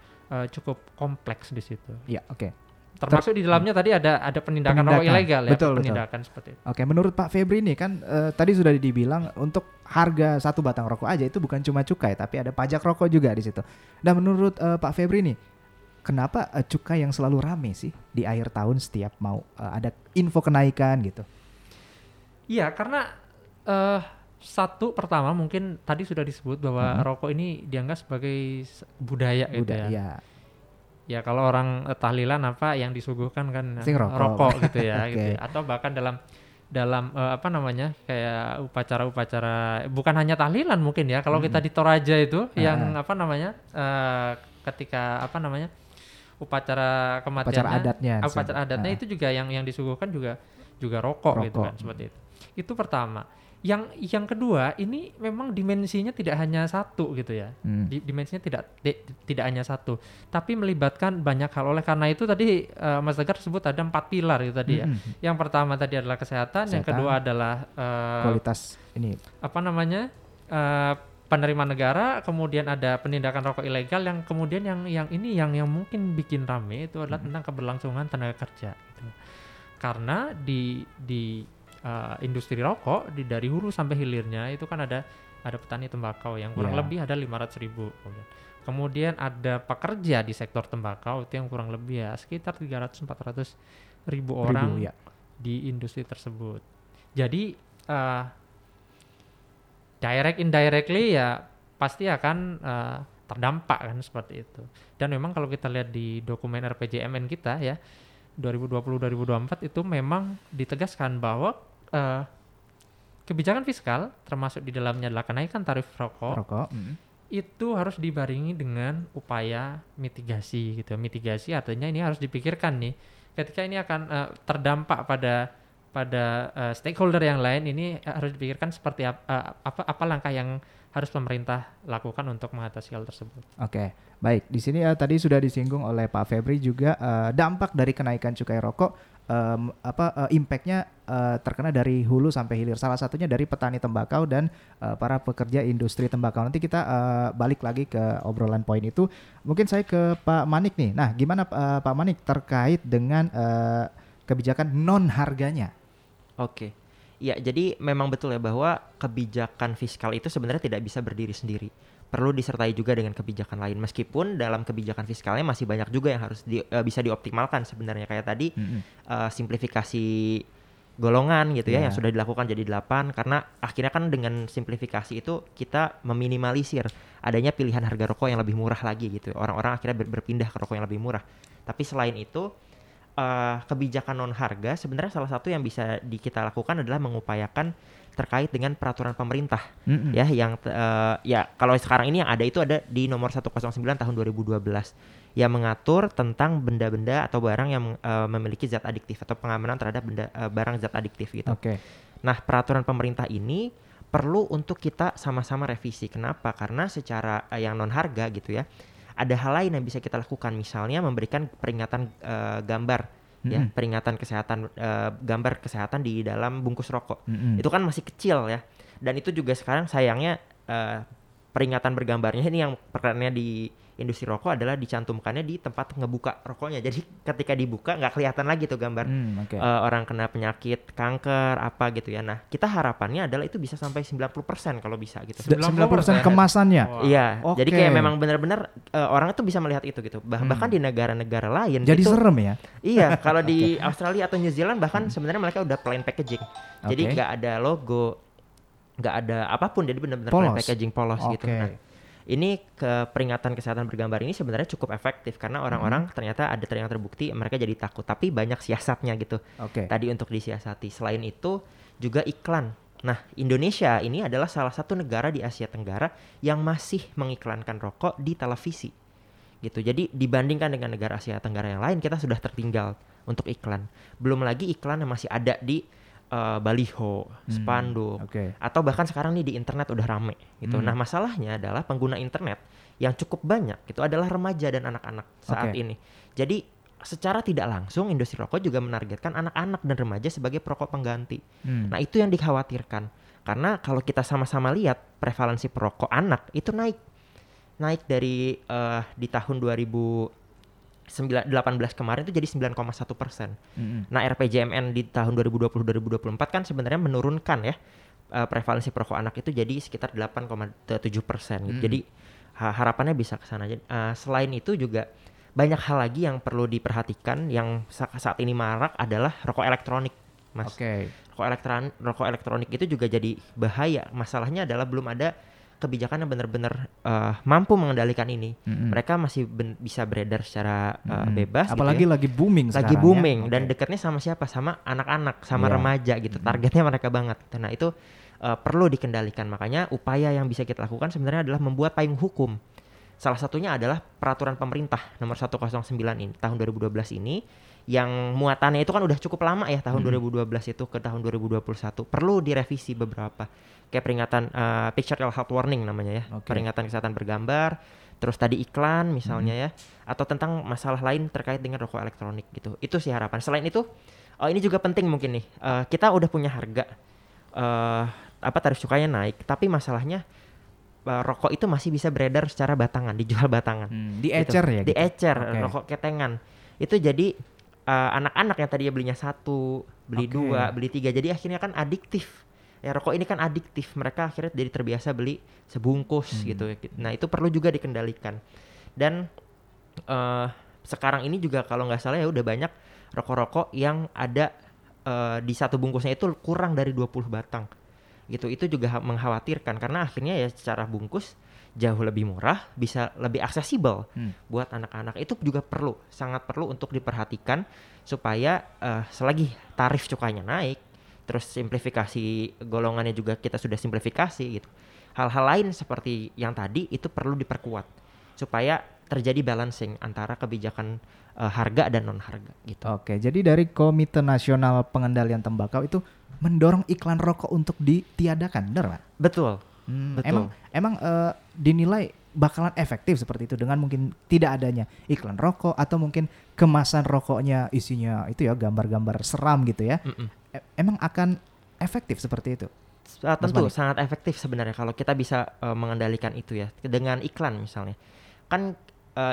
cukup kompleks di situ. Ya, oke. Termasuk di dalamnya tadi ada penindakan rokok ilegal ya, penindakan seperti itu. Oke, menurut Pak Febri nih kan tadi sudah dibilang untuk harga satu batang rokok aja itu bukan cuma cukai tapi ada pajak rokok juga di situ. Dan menurut Pak Febri nih, kenapa cukai yang selalu rame sih di akhir tahun setiap mau ada info kenaikan gitu? Iya, karena satu pertama mungkin tadi sudah disebut bahwa rokok ini dianggap sebagai budaya gitu ya. Iya. Ya kalau orang tahlilan yang disuguhkan kan rokok gitu ya. Okay. Gitu. Atau bahkan dalam kayak upacara-upacara bukan hanya tahlilan mungkin ya. Kalau kita di Toraja itu yang ketika upacara kematiannya, upacara adatnya itu juga yang disuguhkan juga rokok gitu kan seperti itu. Itu pertama. Yang kedua, ini memang dimensinya tidak hanya satu gitu ya. Dimensinya tidak hanya satu, tapi melibatkan banyak hal. Oleh karena itu tadi Mas Tegar sebut ada 4 pilar itu tadi ya. Yang pertama tadi adalah kesehatan, yang kedua adalah kualitas ini. Penerimaan negara, kemudian ada penindakan rokok ilegal yang kemudian yang mungkin bikin rame itu adalah tentang keberlangsungan tenaga kerja gitu. Karena di industri rokok dari hulu sampai hilirnya itu kan ada petani tembakau yang kurang lebih ada 500.000. Kemudian ada pekerja di sektor tembakau itu yang kurang lebih ya sekitar 300-400 ribu orang di industri tersebut. Jadi direct indirectly ya pasti akan terdampak kan seperti itu. Dan memang kalau kita lihat di dokumen RPJMN kita ya 2020-2024 itu memang ditegaskan bahwa kebijakan fiskal termasuk di dalamnya adalah kenaikan tarif rokok. Itu harus dibarengi dengan upaya mitigasi gitu. Mitigasi artinya ini harus dipikirkan nih ketika ini akan terdampak pada stakeholder yang lain, ini harus dipikirkan seperti apa langkah yang harus pemerintah lakukan untuk mengatasi hal tersebut. Oke, baik. Di sini tadi sudah disinggung oleh Pak Febri juga dampak dari kenaikan cukai rokok, impactnya terkena dari hulu sampai hilir. Salah satunya dari petani tembakau dan para pekerja industri tembakau. Nanti kita balik lagi ke obrolan poin itu. Mungkin saya ke Pak Manik nih. Nah, gimana Pak Manik terkait dengan kebijakan non harganya? Oke. Ya, jadi memang betul ya bahwa kebijakan fiskal itu sebenarnya tidak bisa berdiri sendiri. Perlu disertai juga dengan kebijakan lain. Meskipun dalam kebijakan fiskalnya masih banyak juga yang harus bisa dioptimalkan sebenarnya. Kayak tadi simplifikasi golongan gitu ya yang sudah dilakukan jadi 8. Karena akhirnya kan dengan simplifikasi itu kita meminimalisir adanya pilihan harga rokok yang lebih murah lagi gitu. Orang-orang akhirnya berpindah ke rokok yang lebih murah. Tapi selain itu kebijakan non harga sebenarnya salah satu yang bisa kita lakukan adalah mengupayakan terkait dengan peraturan pemerintah ya yang kalau sekarang ini yang ada itu ada di nomor 109 tahun 2012 yang mengatur tentang benda-benda atau barang yang memiliki zat adiktif atau pengamanan terhadap barang zat adiktif gitu. Okay. Nah, peraturan pemerintah ini perlu untuk kita sama-sama revisi. Kenapa? Karena secara yang non harga gitu ya, ada hal lain yang bisa kita lakukan, misalnya memberikan peringatan gambar ya, peringatan kesehatan gambar kesehatan di dalam bungkus rokok. Itu kan masih kecil ya. Dan itu juga sekarang sayangnya peringatan bergambarnya ini yang perkenalannya di industri rokok adalah dicantumkannya di tempat ngebuka rokoknya. Jadi ketika dibuka nggak kelihatan lagi tuh gambar orang kena penyakit kanker apa gitu ya. Nah kita harapannya adalah itu bisa sampai 90% kalau bisa gitu. 90% kemasannya? Wow. Iya. Okay. Jadi kayak memang benar-benar orang itu bisa melihat itu gitu. Bahkan di negara-negara lain. Jadi itu, serem ya? Iya. Kalau di Australia atau New Zealand bahkan sebenarnya mereka udah plain packaging. Jadi nggak ada logo, nggak ada apapun, jadi benar-benar packaging polos gitu. Nah, ini peringatan kesehatan bergambar ini sebenarnya cukup efektif karena orang-orang ternyata ada yang terbukti mereka jadi takut, tapi banyak siasatnya gitu. Tadi untuk disiasati. Selain itu juga iklan. Nah, Indonesia ini adalah salah satu negara di Asia Tenggara yang masih mengiklankan rokok di televisi gitu. Jadi dibandingkan dengan negara Asia Tenggara yang lain kita sudah tertinggal untuk iklan. Belum lagi iklan yang masih ada di baliho, spanduk, atau bahkan sekarang nih di internet udah rame gitu. Nah masalahnya adalah pengguna internet yang cukup banyak itu adalah remaja dan anak-anak saat ini. Jadi secara tidak langsung industri rokok juga menargetkan anak-anak dan remaja sebagai perokok pengganti. Nah itu yang dikhawatirkan karena kalau kita sama-sama lihat prevalensi perokok anak itu naik dari di tahun 2018 kemarin itu jadi 9,1%. Nah RPJMN di tahun 2020-2024 kan sebenarnya menurunkan ya prevalensi perokok anak itu jadi sekitar 8,7%. Gitu. Jadi harapannya bisa ke sana. Selain itu juga banyak hal lagi yang perlu diperhatikan yang saat ini marak adalah rokok elektronik, Mas. Rokok elektronik itu juga jadi bahaya. Masalahnya adalah belum ada kebijakan yang benar-benar mampu mengendalikan ini. Mereka masih bisa beredar secara bebas. Apalagi gitu ya. Lagi booming sekarang. Lagi booming ya? Dan dekatnya sama siapa? Sama anak-anak, sama remaja gitu. Targetnya mereka banget. Nah itu perlu dikendalikan. Makanya upaya yang bisa kita lakukan sebenarnya adalah membuat payung hukum. Salah satunya adalah peraturan pemerintah nomor 109 ini, tahun 2012 ini. Yang muatannya itu kan udah cukup lama ya tahun 2012 itu ke tahun 2021. Perlu direvisi beberapa. Kayak peringatan pictorial health warning namanya ya. Peringatan kesehatan bergambar, terus tadi iklan misalnya ya, atau tentang masalah lain terkait dengan rokok elektronik gitu. Itu sih harapan. Selain itu, ini juga penting mungkin nih. Kita udah punya harga tarif cukainya naik, tapi masalahnya rokok itu masih bisa beredar secara batangan, dijual batangan. Diecer gitu. Diecer, rokok ketengan. Itu jadi anak-anak yang tadinya belinya 1, beli 2, beli 3, jadi akhirnya kan adiktif. Ya rokok ini kan adiktif, mereka akhirnya jadi terbiasa beli sebungkus gitu. Nah itu perlu juga dikendalikan. Dan sekarang ini juga kalau nggak salah ya udah banyak rokok-rokok yang ada di satu bungkusnya itu kurang dari 20 batang gitu. Itu juga mengkhawatirkan karena akhirnya ya secara bungkus jauh lebih murah, bisa lebih aksesibel buat anak-anak. Itu juga perlu, sangat perlu untuk diperhatikan supaya selagi tarif cukainya naik, terus simplifikasi golongannya juga kita sudah simplifikasi gitu. Hal-hal lain seperti yang tadi itu perlu diperkuat supaya terjadi balancing antara kebijakan harga dan non harga gitu. Oke, jadi dari Komite Nasional Pengendalian Tembakau itu mendorong iklan rokok untuk ditiadakan, benar Pak? Betul. Betul. Emang dinilai bakalan efektif seperti itu dengan mungkin tidak adanya iklan rokok atau mungkin kemasan rokoknya isinya itu ya gambar-gambar seram gitu ya. Emang akan efektif seperti itu? Tentu sangat efektif sebenarnya kalau kita bisa mengendalikan itu ya dengan iklan misalnya. Kan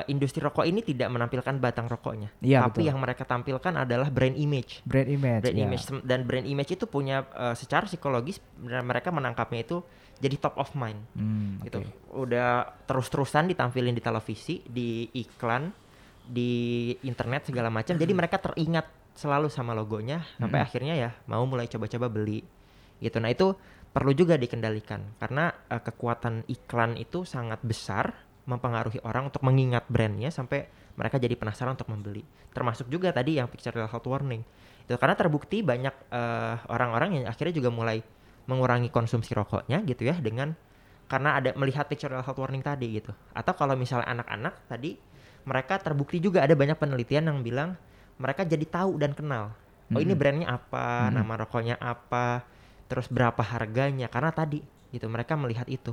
industri rokok ini tidak menampilkan batang rokoknya, tapi yang mereka tampilkan adalah brand image. Brand image dan brand image itu punya secara psikologis mereka menangkapnya itu jadi top of mind. Gitu. Udah terus-terusan ditampilin di televisi, di iklan, di internet segala macam. Jadi mereka teringat selalu sama logonya sampai akhirnya ya mau mulai coba-coba beli. Gitu. Nah, itu perlu juga dikendalikan karena kekuatan iklan itu sangat besar mempengaruhi orang untuk mengingat brandnya sampai mereka jadi penasaran untuk membeli. Termasuk juga tadi yang pictorial health warning. Itu karena terbukti banyak orang-orang yang akhirnya juga mulai mengurangi konsumsi rokoknya gitu ya dengan karena ada melihat pictorial health warning tadi gitu. Atau kalau misalnya anak-anak tadi mereka terbukti juga ada banyak penelitian yang bilang mereka jadi tahu dan kenal. Oh ini brandnya apa, nama rokoknya apa, terus berapa harganya karena tadi gitu mereka melihat itu.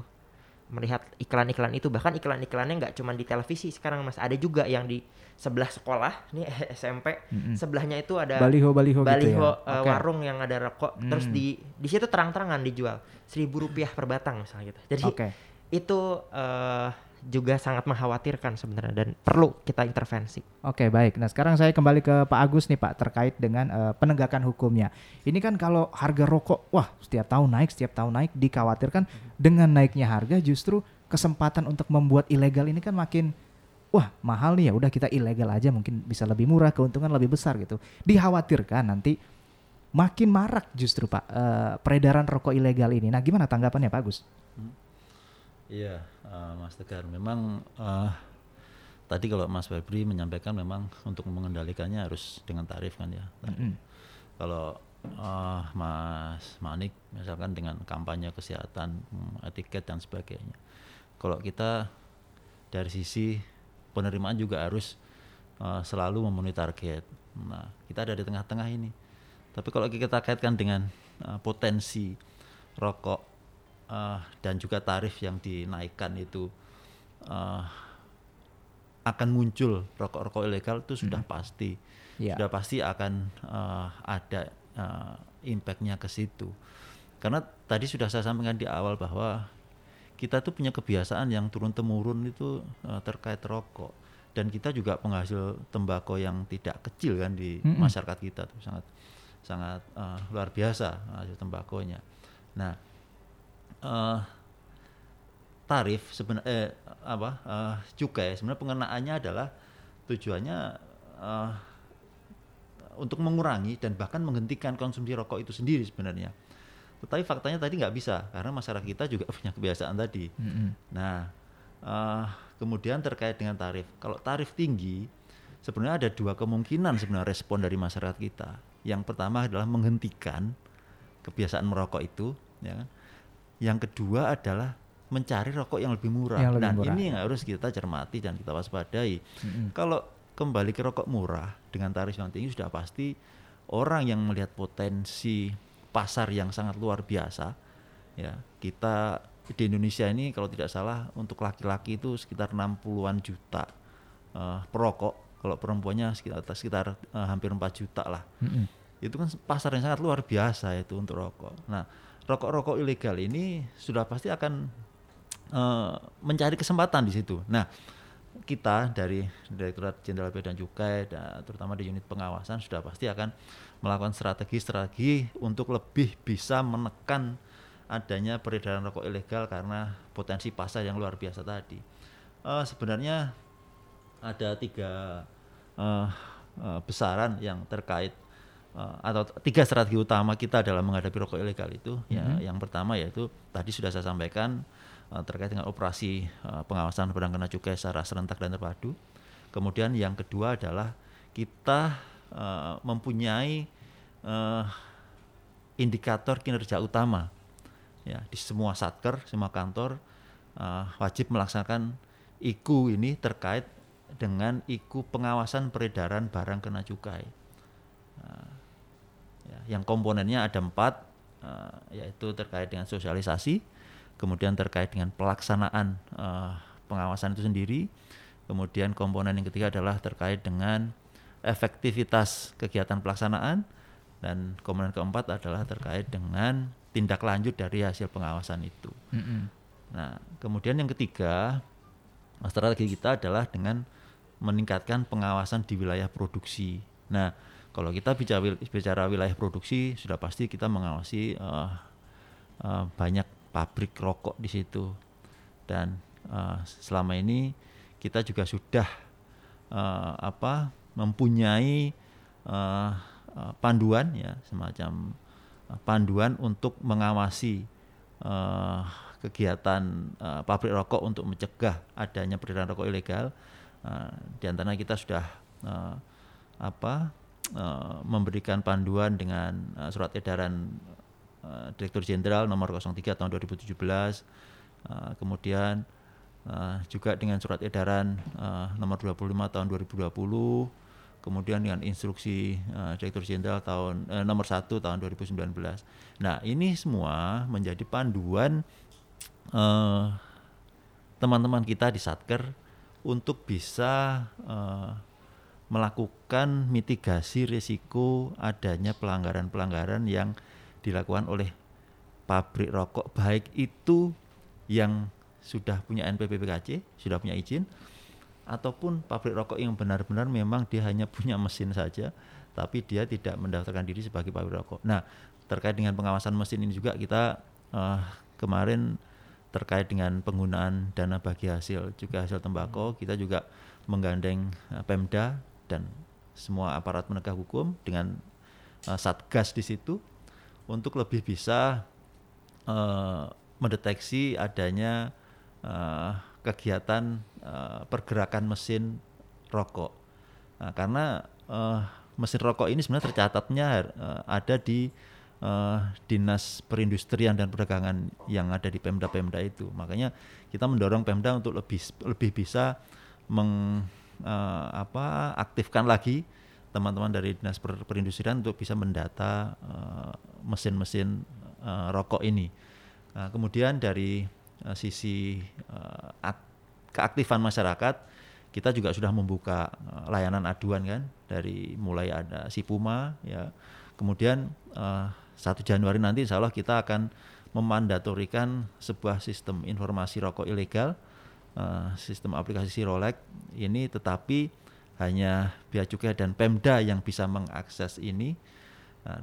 Melihat iklan-iklan itu, bahkan iklan-iklannya nggak cuma di televisi sekarang Mas, ada juga yang di sebelah sekolah, ini SMP, sebelahnya itu ada baliho gitu ya? Warung yang ada rokok, terus di situ terang-terangan dijual Rp1.000 per batang misalnya gitu. Jadi itu juga sangat mengkhawatirkan sebenarnya dan perlu kita intervensi. Oke, baik. Nah, sekarang saya kembali ke Pak Agus nih, Pak, terkait dengan penegakan hukumnya. Ini kan kalau harga rokok, wah, setiap tahun naik, dikhawatirkan dengan naiknya harga justru kesempatan untuk membuat ilegal ini kan makin wah, mahal nih, ya udah kita ilegal aja mungkin bisa lebih murah, keuntungan lebih besar gitu. Dikhawatirkan nanti makin marak justru, Pak, peredaran rokok ilegal ini. Nah, gimana tanggapannya, Pak Agus? Iya, Mas Tegar, memang tadi kalau Mas Febri menyampaikan memang untuk mengendalikannya harus dengan tarif kan ya. Mm-hmm. Kalau Mas Manik misalkan dengan kampanye kesehatan, etiket dan sebagainya. Kalau kita dari sisi penerimaan juga harus selalu memenuhi target. Nah, kita ada di tengah-tengah ini. Tapi kalau kita kaitkan dengan potensi rokok dan juga tarif yang dinaikkan itu akan muncul rokok-rokok ilegal itu sudah pasti, sudah pasti akan ada impact-nya ke situ. Karena tadi sudah saya sampaikan di awal bahwa kita tuh punya kebiasaan yang turun-temurun itu terkait rokok, dan kita juga penghasil tembakau yang tidak kecil kan di masyarakat kita tuh sangat luar biasa hasil tembakonya. Nah, tarif sebenarnya cukai sebenarnya pengenaannya adalah tujuannya untuk mengurangi dan bahkan menghentikan konsumsi rokok itu sendiri sebenarnya. Tetapi faktanya tadi nggak bisa karena masyarakat kita juga punya kebiasaan tadi. Nah, kemudian terkait dengan tarif, kalau tarif tinggi sebenarnya ada dua kemungkinan sebenarnya respon dari masyarakat kita. Yang pertama adalah menghentikan kebiasaan merokok itu, ya kan? Yang kedua adalah mencari rokok yang lebih murah. Ini yang harus kita cermati dan kita waspadai. Kalau kembali ke rokok murah dengan tarif yang tinggi, sudah pasti orang yang melihat potensi pasar yang sangat luar biasa. Ya, kita di Indonesia ini kalau tidak salah untuk laki-laki itu sekitar 60-an juta perokok. Kalau perempuannya sekitar hampir 4 juta lah. Itu kan pasar yang sangat luar biasa itu untuk rokok. Nah, rokok-rokok ilegal ini sudah pasti akan mencari kesempatan di situ. Nah, kita dari Direktorat Jenderal Bea Cukai dan terutama di unit pengawasan sudah pasti akan melakukan strategi-strategi untuk lebih bisa menekan adanya peredaran rokok ilegal karena potensi pasar yang luar biasa tadi. Sebenarnya ada tiga besaran yang terkait atau tiga strategi utama kita dalam menghadapi rokok ilegal itu. Ya, yang pertama yaitu tadi sudah saya sampaikan terkait dengan operasi pengawasan barang kena cukai secara serentak dan terpadu. Kemudian yang kedua adalah kita mempunyai indikator kinerja utama. Ya, di semua satker, semua kantor wajib melaksanakan IKU ini terkait dengan IKU pengawasan peredaran barang kena cukai. Yang komponennya ada 4, yaitu terkait dengan sosialisasi, kemudian terkait dengan pelaksanaan pengawasan itu sendiri, kemudian komponen yang ketiga adalah terkait dengan efektivitas kegiatan pelaksanaan, dan komponen keempat adalah terkait dengan tindak lanjut dari hasil pengawasan itu. Nah, kemudian yang ketiga strategi kita adalah dengan meningkatkan pengawasan di wilayah produksi. Nah, kalau kita bicara wilayah produksi, sudah pasti kita mengawasi banyak pabrik rokok di situ. Dan selama ini kita juga sudah mempunyai panduan, ya, semacam panduan untuk mengawasi kegiatan pabrik rokok untuk mencegah adanya peredaran rokok ilegal. Di antara kita sudah memberikan panduan dengan surat edaran Direktur Jenderal nomor 03 tahun 2017, kemudian juga dengan surat edaran nomor 25 tahun 2020, kemudian dengan instruksi Direktur Jenderal nomor 1 tahun 2019. Nah, ini semua menjadi panduan teman-teman kita di Satker untuk bisa melakukan mitigasi risiko adanya pelanggaran-pelanggaran yang dilakukan oleh pabrik rokok, baik itu yang sudah punya NPPBKC, sudah punya izin, ataupun pabrik rokok yang benar-benar memang dia hanya punya mesin saja, tapi dia tidak mendaftarkan diri sebagai pabrik rokok. Nah, terkait dengan pengawasan mesin ini juga kita kemarin terkait dengan penggunaan dana bagi hasil juga hasil tembakau, kita juga menggandeng Pemda dan semua aparat penegak hukum dengan Satgas di situ untuk lebih bisa mendeteksi adanya kegiatan pergerakan mesin rokok. Karena mesin rokok ini sebenarnya tercatatnya ada di Dinas Perindustrian dan Perdagangan yang ada di Pemda-Pemda itu. Makanya kita mendorong Pemda untuk lebih bisa aktifkan lagi teman-teman dari Dinas Perindustrian untuk bisa mendata mesin-mesin rokok ini. Nah, kemudian dari sisi keaktifan masyarakat, kita juga sudah membuka layanan aduan kan, dari mulai ada Sipuma ya. Kemudian 1 Januari nanti insya Allah kita akan memandatorikan sebuah sistem informasi rokok ilegal, sistem aplikasi SIROLEG ini, tetapi hanya Bea Cukai dan Pemda yang bisa mengakses ini,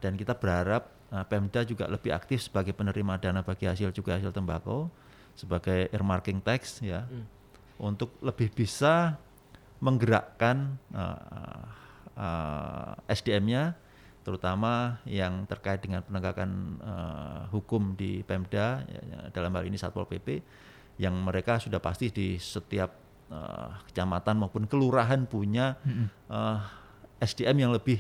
dan kita berharap Pemda juga lebih aktif sebagai penerima dana bagi hasil juga hasil tembakau sebagai earmarking tax ya, untuk lebih bisa menggerakkan SDM-nya, terutama yang terkait dengan penegakan hukum di Pemda ya, dalam hal ini Satpol PP, yang mereka sudah pasti di setiap kecamatan maupun kelurahan punya SDM yang lebih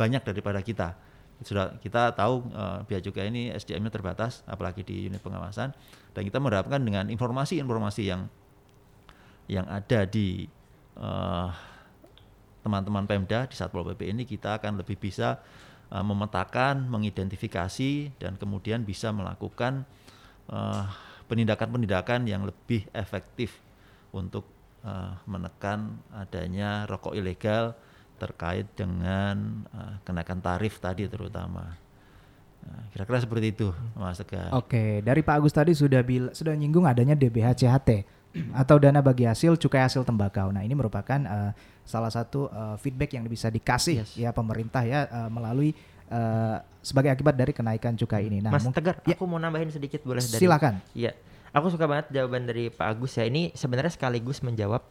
banyak daripada kita. Sudah kita tahu Bea Cukai ini SDM-nya terbatas, apalagi di unit pengawasan, dan kita menerapkan dengan informasi-informasi yang ada di teman-teman Pemda di Satpol PP ini, kita akan lebih bisa memetakan, mengidentifikasi, dan kemudian bisa melakukan penindakan-penindakan yang lebih efektif untuk menekan adanya rokok ilegal terkait dengan kenaikan tarif tadi terutama. Kira-kira seperti itu, Mas Tegar. Oke, dari Pak Agus tadi sudah nyinggung adanya DBH-CHT atau dana bagi hasil cukai hasil tembakau. Nah, ini merupakan salah satu feedback yang bisa dikasih ya pemerintah ya melalui sebagai akibat dari kenaikan cukai ini. Nah, Mas Tegar, aku mau nambahin sedikit boleh? Silakan. Iya. Aku suka banget jawaban dari Pak Agus ya. Ini sebenarnya sekaligus menjawab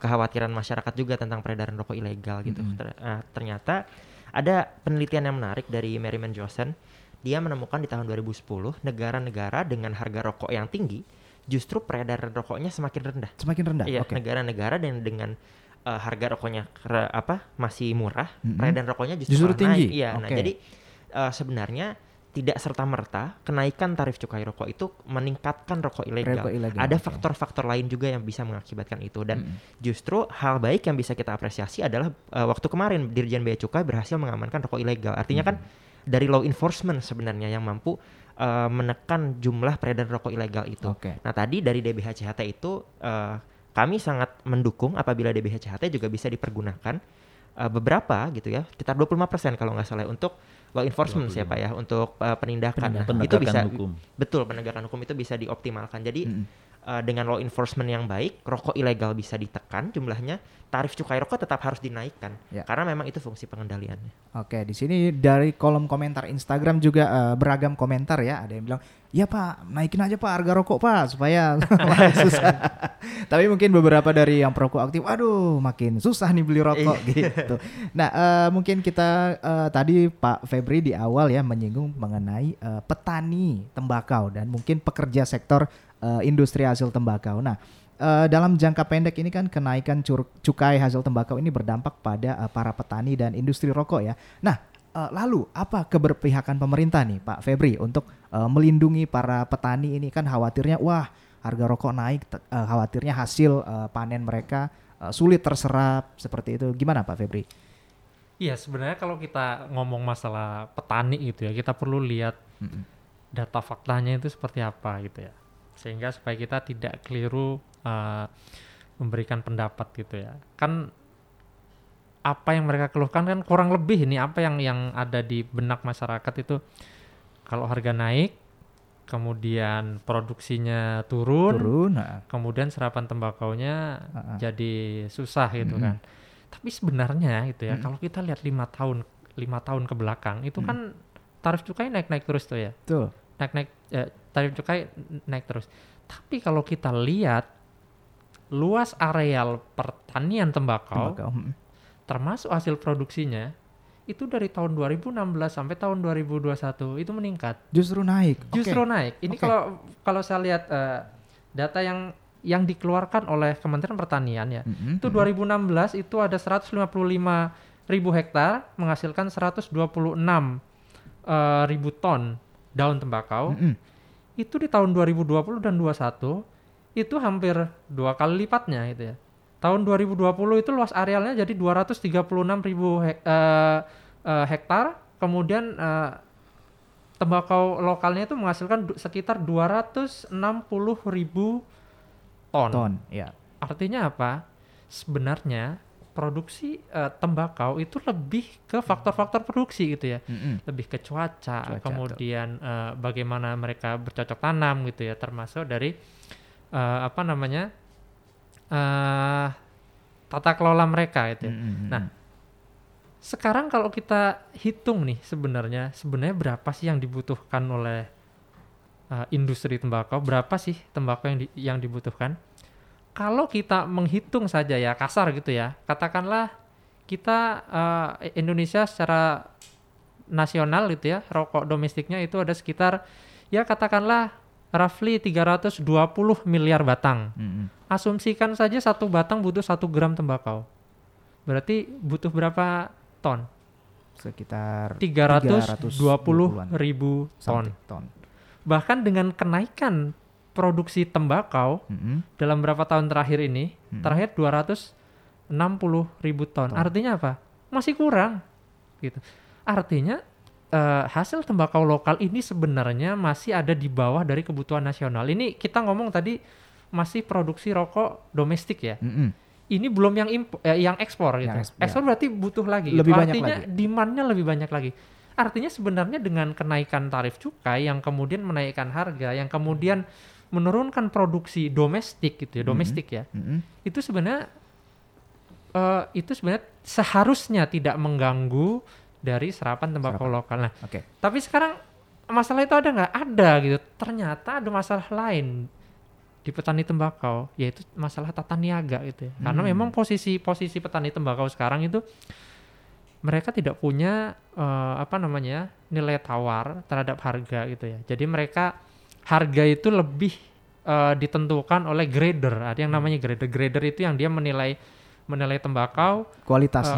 kekhawatiran masyarakat juga tentang peredaran rokok ilegal gitu. Ternyata ada penelitian yang menarik dari Meriman Jossens. Dia menemukan di tahun 2010 negara-negara dengan harga rokok yang tinggi justru peredaran rokoknya semakin rendah. Semakin rendah. Iya, okay. Negara-negara dengan harga rokoknya masih murah, peredaran rokoknya justru tinggi. Naik. Iya. Okay. Nah, jadi sebenarnya tidak serta-merta kenaikan tarif cukai rokok itu meningkatkan rokok ilegal. Ada faktor-faktor lain juga yang bisa mengakibatkan itu. Dan justru hal baik yang bisa kita apresiasi adalah waktu kemarin Dirjen Bea Cukai berhasil mengamankan rokok ilegal. Artinya kan dari law enforcement sebenarnya yang mampu menekan jumlah peredaran rokok ilegal itu. Okay. Nah tadi dari DBH-CHT itu kami sangat mendukung apabila DBH-CHT juga bisa dipergunakan beberapa gitu ya, sekitar 25% kalau nggak salah untuk law enforcement ya Pak ya, untuk penindakan. Nah, itu bisa hukum. Betul, penegakan hukum itu bisa dioptimalkan. Jadi dengan law enforcement yang baik, rokok ilegal bisa ditekan jumlahnya, tarif cukai rokok tetap harus dinaikkan ya. Karena memang itu fungsi pengendaliannya. Oke, di sini dari kolom komentar Instagram juga beragam komentar ya. Ada yang bilang, "Ya Pak, naikin aja Pak harga rokok Pak supaya susah." Tapi mungkin beberapa dari yang perokok aktif, "Aduh, makin susah nih beli rokok." gitu. Nah, mungkin kita tadi Pak Febri di awal ya menyinggung mengenai petani tembakau dan mungkin pekerja sektor industri hasil tembakau. Nah, dalam jangka pendek ini kan kenaikan cukai hasil tembakau ini berdampak pada para petani dan industri rokok ya. Nah, lalu apa keberpihakan pemerintah nih Pak Febri untuk melindungi para petani ini? Kan khawatirnya harga rokok naik, khawatirnya hasil panen mereka sulit terserap seperti itu. Gimana Pak Febri? Iya, sebenarnya kalau kita ngomong masalah petani gitu ya, kita perlu lihat data faktanya itu seperti apa gitu ya. Sehingga supaya kita tidak keliru memberikan pendapat gitu ya. Kan apa yang mereka keluhkan kan kurang lebih ini apa yang ada di benak masyarakat itu, kalau harga naik kemudian produksinya turun kemudian serapan tembakaunya jadi susah gitu kan. Tapi sebenarnya gitu ya, kalau kita lihat 5 tahun ke belakang itu kan tarif cukai naik-naik terus tuh ya. Betul. Tarif cukai naik terus. Tapi kalau kita lihat luas areal pertanian tembakau. Termasuk hasil produksinya itu dari tahun 2016 sampai tahun 2021 itu meningkat. Justru naik. Justru naik. Ini kalau saya lihat data yang dikeluarkan oleh Kementerian Pertanian ya. Itu 2016 itu ada 155.000 hektar menghasilkan 126.000 ton daun tembakau. Itu di tahun 2020 dan 2021 itu hampir 2 kali lipatnya gitu ya. Tahun 2020 itu luas arealnya jadi 236.000 hektar, kemudian tembakau lokalnya itu menghasilkan sekitar 260.000 ton. Ya. Artinya apa? Sebenarnya produksi tembakau itu lebih ke faktor-faktor produksi gitu ya, lebih ke cuaca kemudian bagaimana mereka bercocok tanam gitu ya, termasuk dari tata kelola mereka gitu ya. Nah, sekarang kalau kita hitung nih sebenarnya berapa sih yang dibutuhkan oleh industri tembakau, berapa sih tembakau yang dibutuhkan? Kalau kita menghitung saja ya, kasar gitu ya, katakanlah kita Indonesia secara nasional gitu ya, rokok domestiknya itu ada sekitar ya katakanlah roughly 320 miliar batang. Asumsikan saja satu batang butuh 1 gram tembakau. Berarti butuh berapa ton? Sekitar 320.000 ton. Bahkan dengan kenaikan produksi tembakau dalam berapa tahun terakhir ini, terakhir 260.000 ton. Artinya apa? Masih kurang. Gitu. Artinya hasil tembakau lokal ini sebenarnya masih ada di bawah dari kebutuhan nasional. Ini kita ngomong tadi masih produksi rokok domestik ya. Ini belum yang ekspor gitu. Ekspor berarti butuh lagi. Lebih artinya demand-nya lebih banyak lagi. Artinya sebenarnya dengan kenaikan tarif cukai yang kemudian menaikkan harga, yang kemudian menurunkan produksi domestik gitu ya, Itu sebenarnya seharusnya tidak mengganggu dari serapan tembakau lokal. Nah, tapi sekarang masalah itu ada nggak? Ada gitu. Ternyata ada masalah lain di petani tembakau, yaitu masalah tata niaga gitu ya. Karena memang posisi petani tembakau sekarang itu mereka tidak punya nilai tawar terhadap harga gitu ya. Jadi mereka harga itu lebih ditentukan oleh grader. Ada yang namanya grader. Grader itu yang dia menilai tembakau, kualitas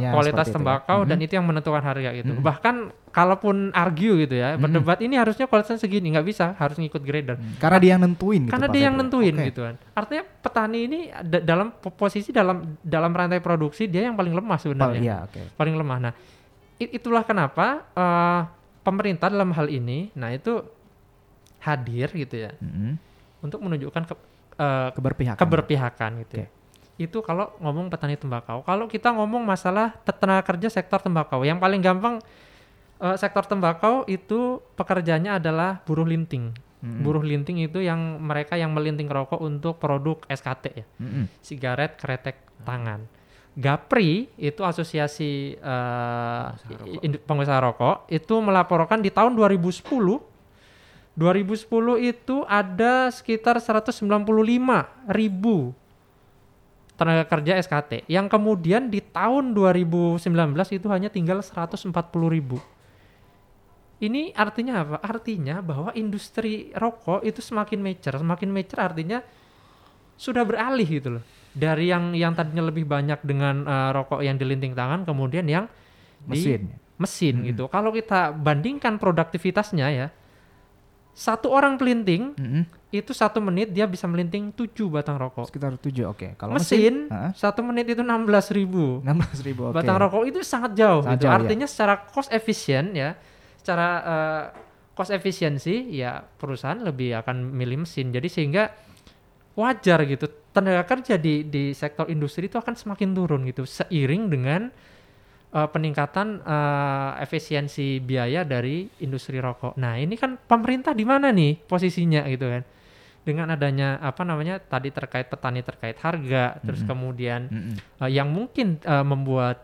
tembakau dan itu yang menentukan harga gitu. Bahkan kalaupun argue gitu ya, berdebat ini harusnya kualitasnya segini, nggak bisa, harus ngikut grader. Karena dia yang nentuin gitu. Karena dia yang nentuin gitu kan. Artinya petani ini dalam posisi dalam rantai produksi dia yang paling lemah sebenarnya. Paling lemah. Nah, itulah kenapa pemerintah dalam hal ini itu hadir gitu ya. Untuk menunjukkan keberpihakan gitu ya. Itu kalau ngomong petani tembakau. Kalau kita ngomong masalah tenaga kerja sektor tembakau, yang paling gampang sektor tembakau itu pekerjanya adalah buruh linting. Buruh linting itu yang mereka yang melinting rokok untuk produk SKT ya, sigaret, kretek, tangan. GAPPRI itu asosiasi pengusaha rokok itu melaporkan di tahun 2010 itu ada sekitar 195.000 tenaga kerja SKT, yang kemudian di tahun 2019 itu hanya tinggal 140.000. Ini artinya apa? Artinya bahwa industri rokok itu semakin mature artinya sudah beralih gitu loh. Dari yang tadinya lebih banyak dengan rokok yang dilinting tangan, kemudian yang mesin gitu. Kalau kita bandingkan produktivitasnya ya, satu orang pelinting itu 1 menit dia bisa melinting 7 batang rokok. Sekitar 7, Kalau mesin 1 menit itu 16.000. 16.000 batang rokok itu sangat jauh. Sangat gitu. Jauh, artinya secara cost efficient ya, secara cost efficiency ya perusahaan lebih akan milih mesin. Jadi sehingga wajar gitu tenaga kerja di sektor industri itu akan semakin turun gitu seiring dengan peningkatan efisiensi biaya dari industri rokok. Nah, ini kan pemerintah di mana nih posisinya gitu kan? Dengan adanya tadi terkait petani, terkait harga, terus kemudian yang mungkin membuat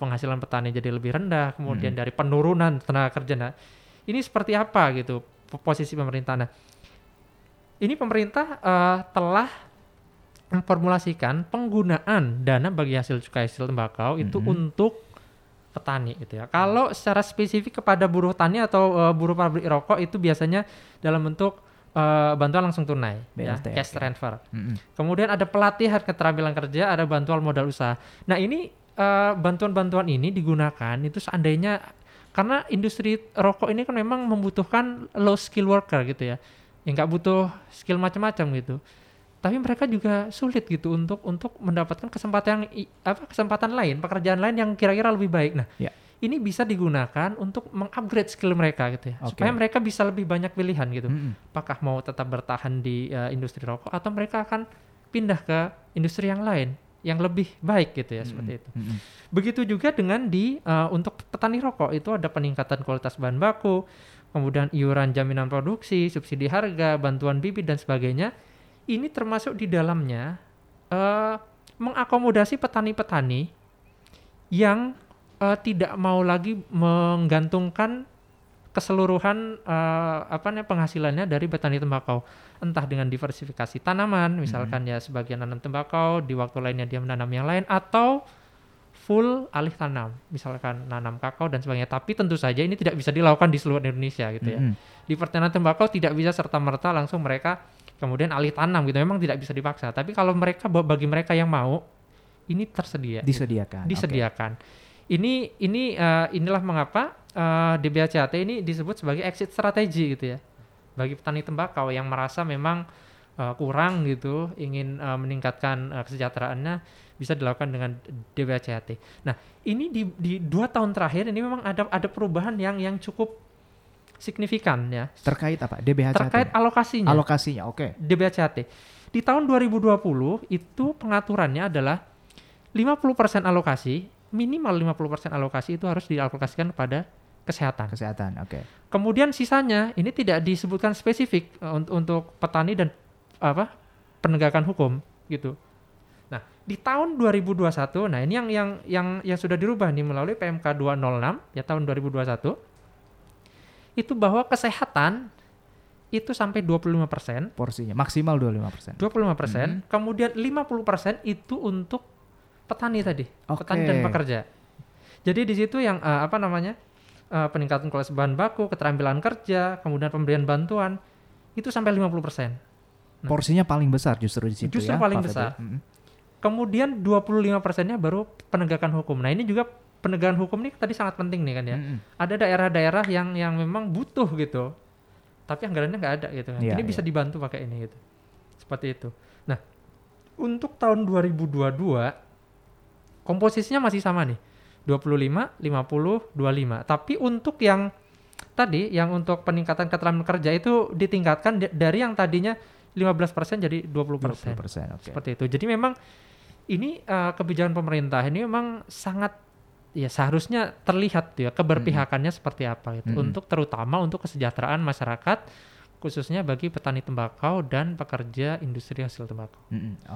penghasilan petani jadi lebih rendah, kemudian dari penurunan tenaga kerja. Nah, ini seperti apa gitu posisi pemerintah? Nah, ini pemerintah telah memformulasikan penggunaan dana bagi hasil cukai tembakau itu untuk petani gitu ya. Kalau secara spesifik kepada buruh tani atau buruh pabrik rokok itu biasanya dalam bentuk bantuan langsung tunai, BLT, ya, cash transfer. Kemudian ada pelatihan keterampilan kerja, ada bantuan modal usaha. Nah ini bantuan-bantuan ini digunakan itu seandainya karena industri rokok ini kan memang membutuhkan low skill worker gitu ya, yang nggak butuh skill macam-macam gitu. Tapi mereka juga sulit gitu untuk mendapatkan kesempatan yang kesempatan lain, pekerjaan lain yang kira-kira lebih baik. Nah. Yeah. Ini bisa digunakan untuk mengupgrade skill mereka gitu ya. Okay. Supaya mereka bisa lebih banyak pilihan gitu. Apakah mau tetap bertahan di industri rokok atau mereka akan pindah ke industri yang lain yang lebih baik gitu ya, seperti itu. Begitu juga dengan untuk petani rokok itu ada peningkatan kualitas bahan baku, kemudian iuran jaminan produksi, subsidi harga, bantuan bibit dan sebagainya. Ini termasuk di dalamnya mengakomodasi petani-petani yang tidak mau lagi menggantungkan keseluruhan penghasilannya dari petani tembakau, entah dengan diversifikasi tanaman, misalkan ya sebagian nanam tembakau, di waktu lainnya dia menanam yang lain, atau full alih tanam, misalkan nanam kakao dan sebagainya. Tapi tentu saja ini tidak bisa dilakukan di seluruh Indonesia gitu ya. Di pertanian tembakau tidak bisa serta-merta langsung mereka kemudian alih tanam gitu, memang tidak bisa dipaksa. Tapi kalau bagi mereka yang mau, ini tersedia. Disediakan. Okay. Inilah mengapa DBH-CHT ini disebut sebagai exit strategy gitu ya, bagi petani tembakau yang merasa memang kurang gitu, ingin meningkatkan kesejahteraannya, bisa dilakukan dengan DBH-CHT. Nah ini di 2 tahun terakhir ini memang ada perubahan yang cukup signifikan ya. Terkait apa DBH-CHT? Terkait alokasinya. Alokasinya, oke. Okay. DBH-CHT di tahun 2020 itu pengaturannya adalah 50% alokasi. Minimal 50% alokasi itu harus dialokasikan kepada kesehatan. Kesehatan, oke. Okay. Kemudian sisanya ini tidak disebutkan spesifik untuk petani dan penegakan hukum gitu. Nah, di tahun 2021, nah ini yang sudah dirubah nih melalui PMK 206 ya tahun 2021. Itu bahwa kesehatan itu sampai 25% porsinya, maksimal 25%. 25%. Kemudian 50% itu untuk petani tadi, okay. Petani dan pekerja. Jadi di situ yang peningkatan kualitas bahan baku, keterampilan kerja, kemudian pemberian bantuan itu sampai 50%. Nah, porsinya paling besar justru di situ. Justru ya, paling besar. Kemudian 25%-nya baru penegakan hukum. Nah ini juga penegakan hukum ini tadi sangat penting nih kan ya. Ada daerah-daerah yang memang butuh gitu, tapi anggarannya nggak ada gitu kan. Yeah, ini bisa dibantu pakai ini gitu, seperti itu. Nah untuk tahun 2022 komposisinya masih sama nih, 25, 50, 25. Tapi untuk yang tadi, yang untuk peningkatan keterampilan kerja itu ditingkatkan dari yang tadinya 15% jadi 20%. 20%, okay. Seperti itu. Jadi memang ini kebijakan pemerintah ini memang sangat, ya seharusnya terlihat ya keberpihakannya seperti apa gitu. Untuk terutama untuk kesejahteraan masyarakat, khususnya bagi petani tembakau dan pekerja industri hasil tembakau.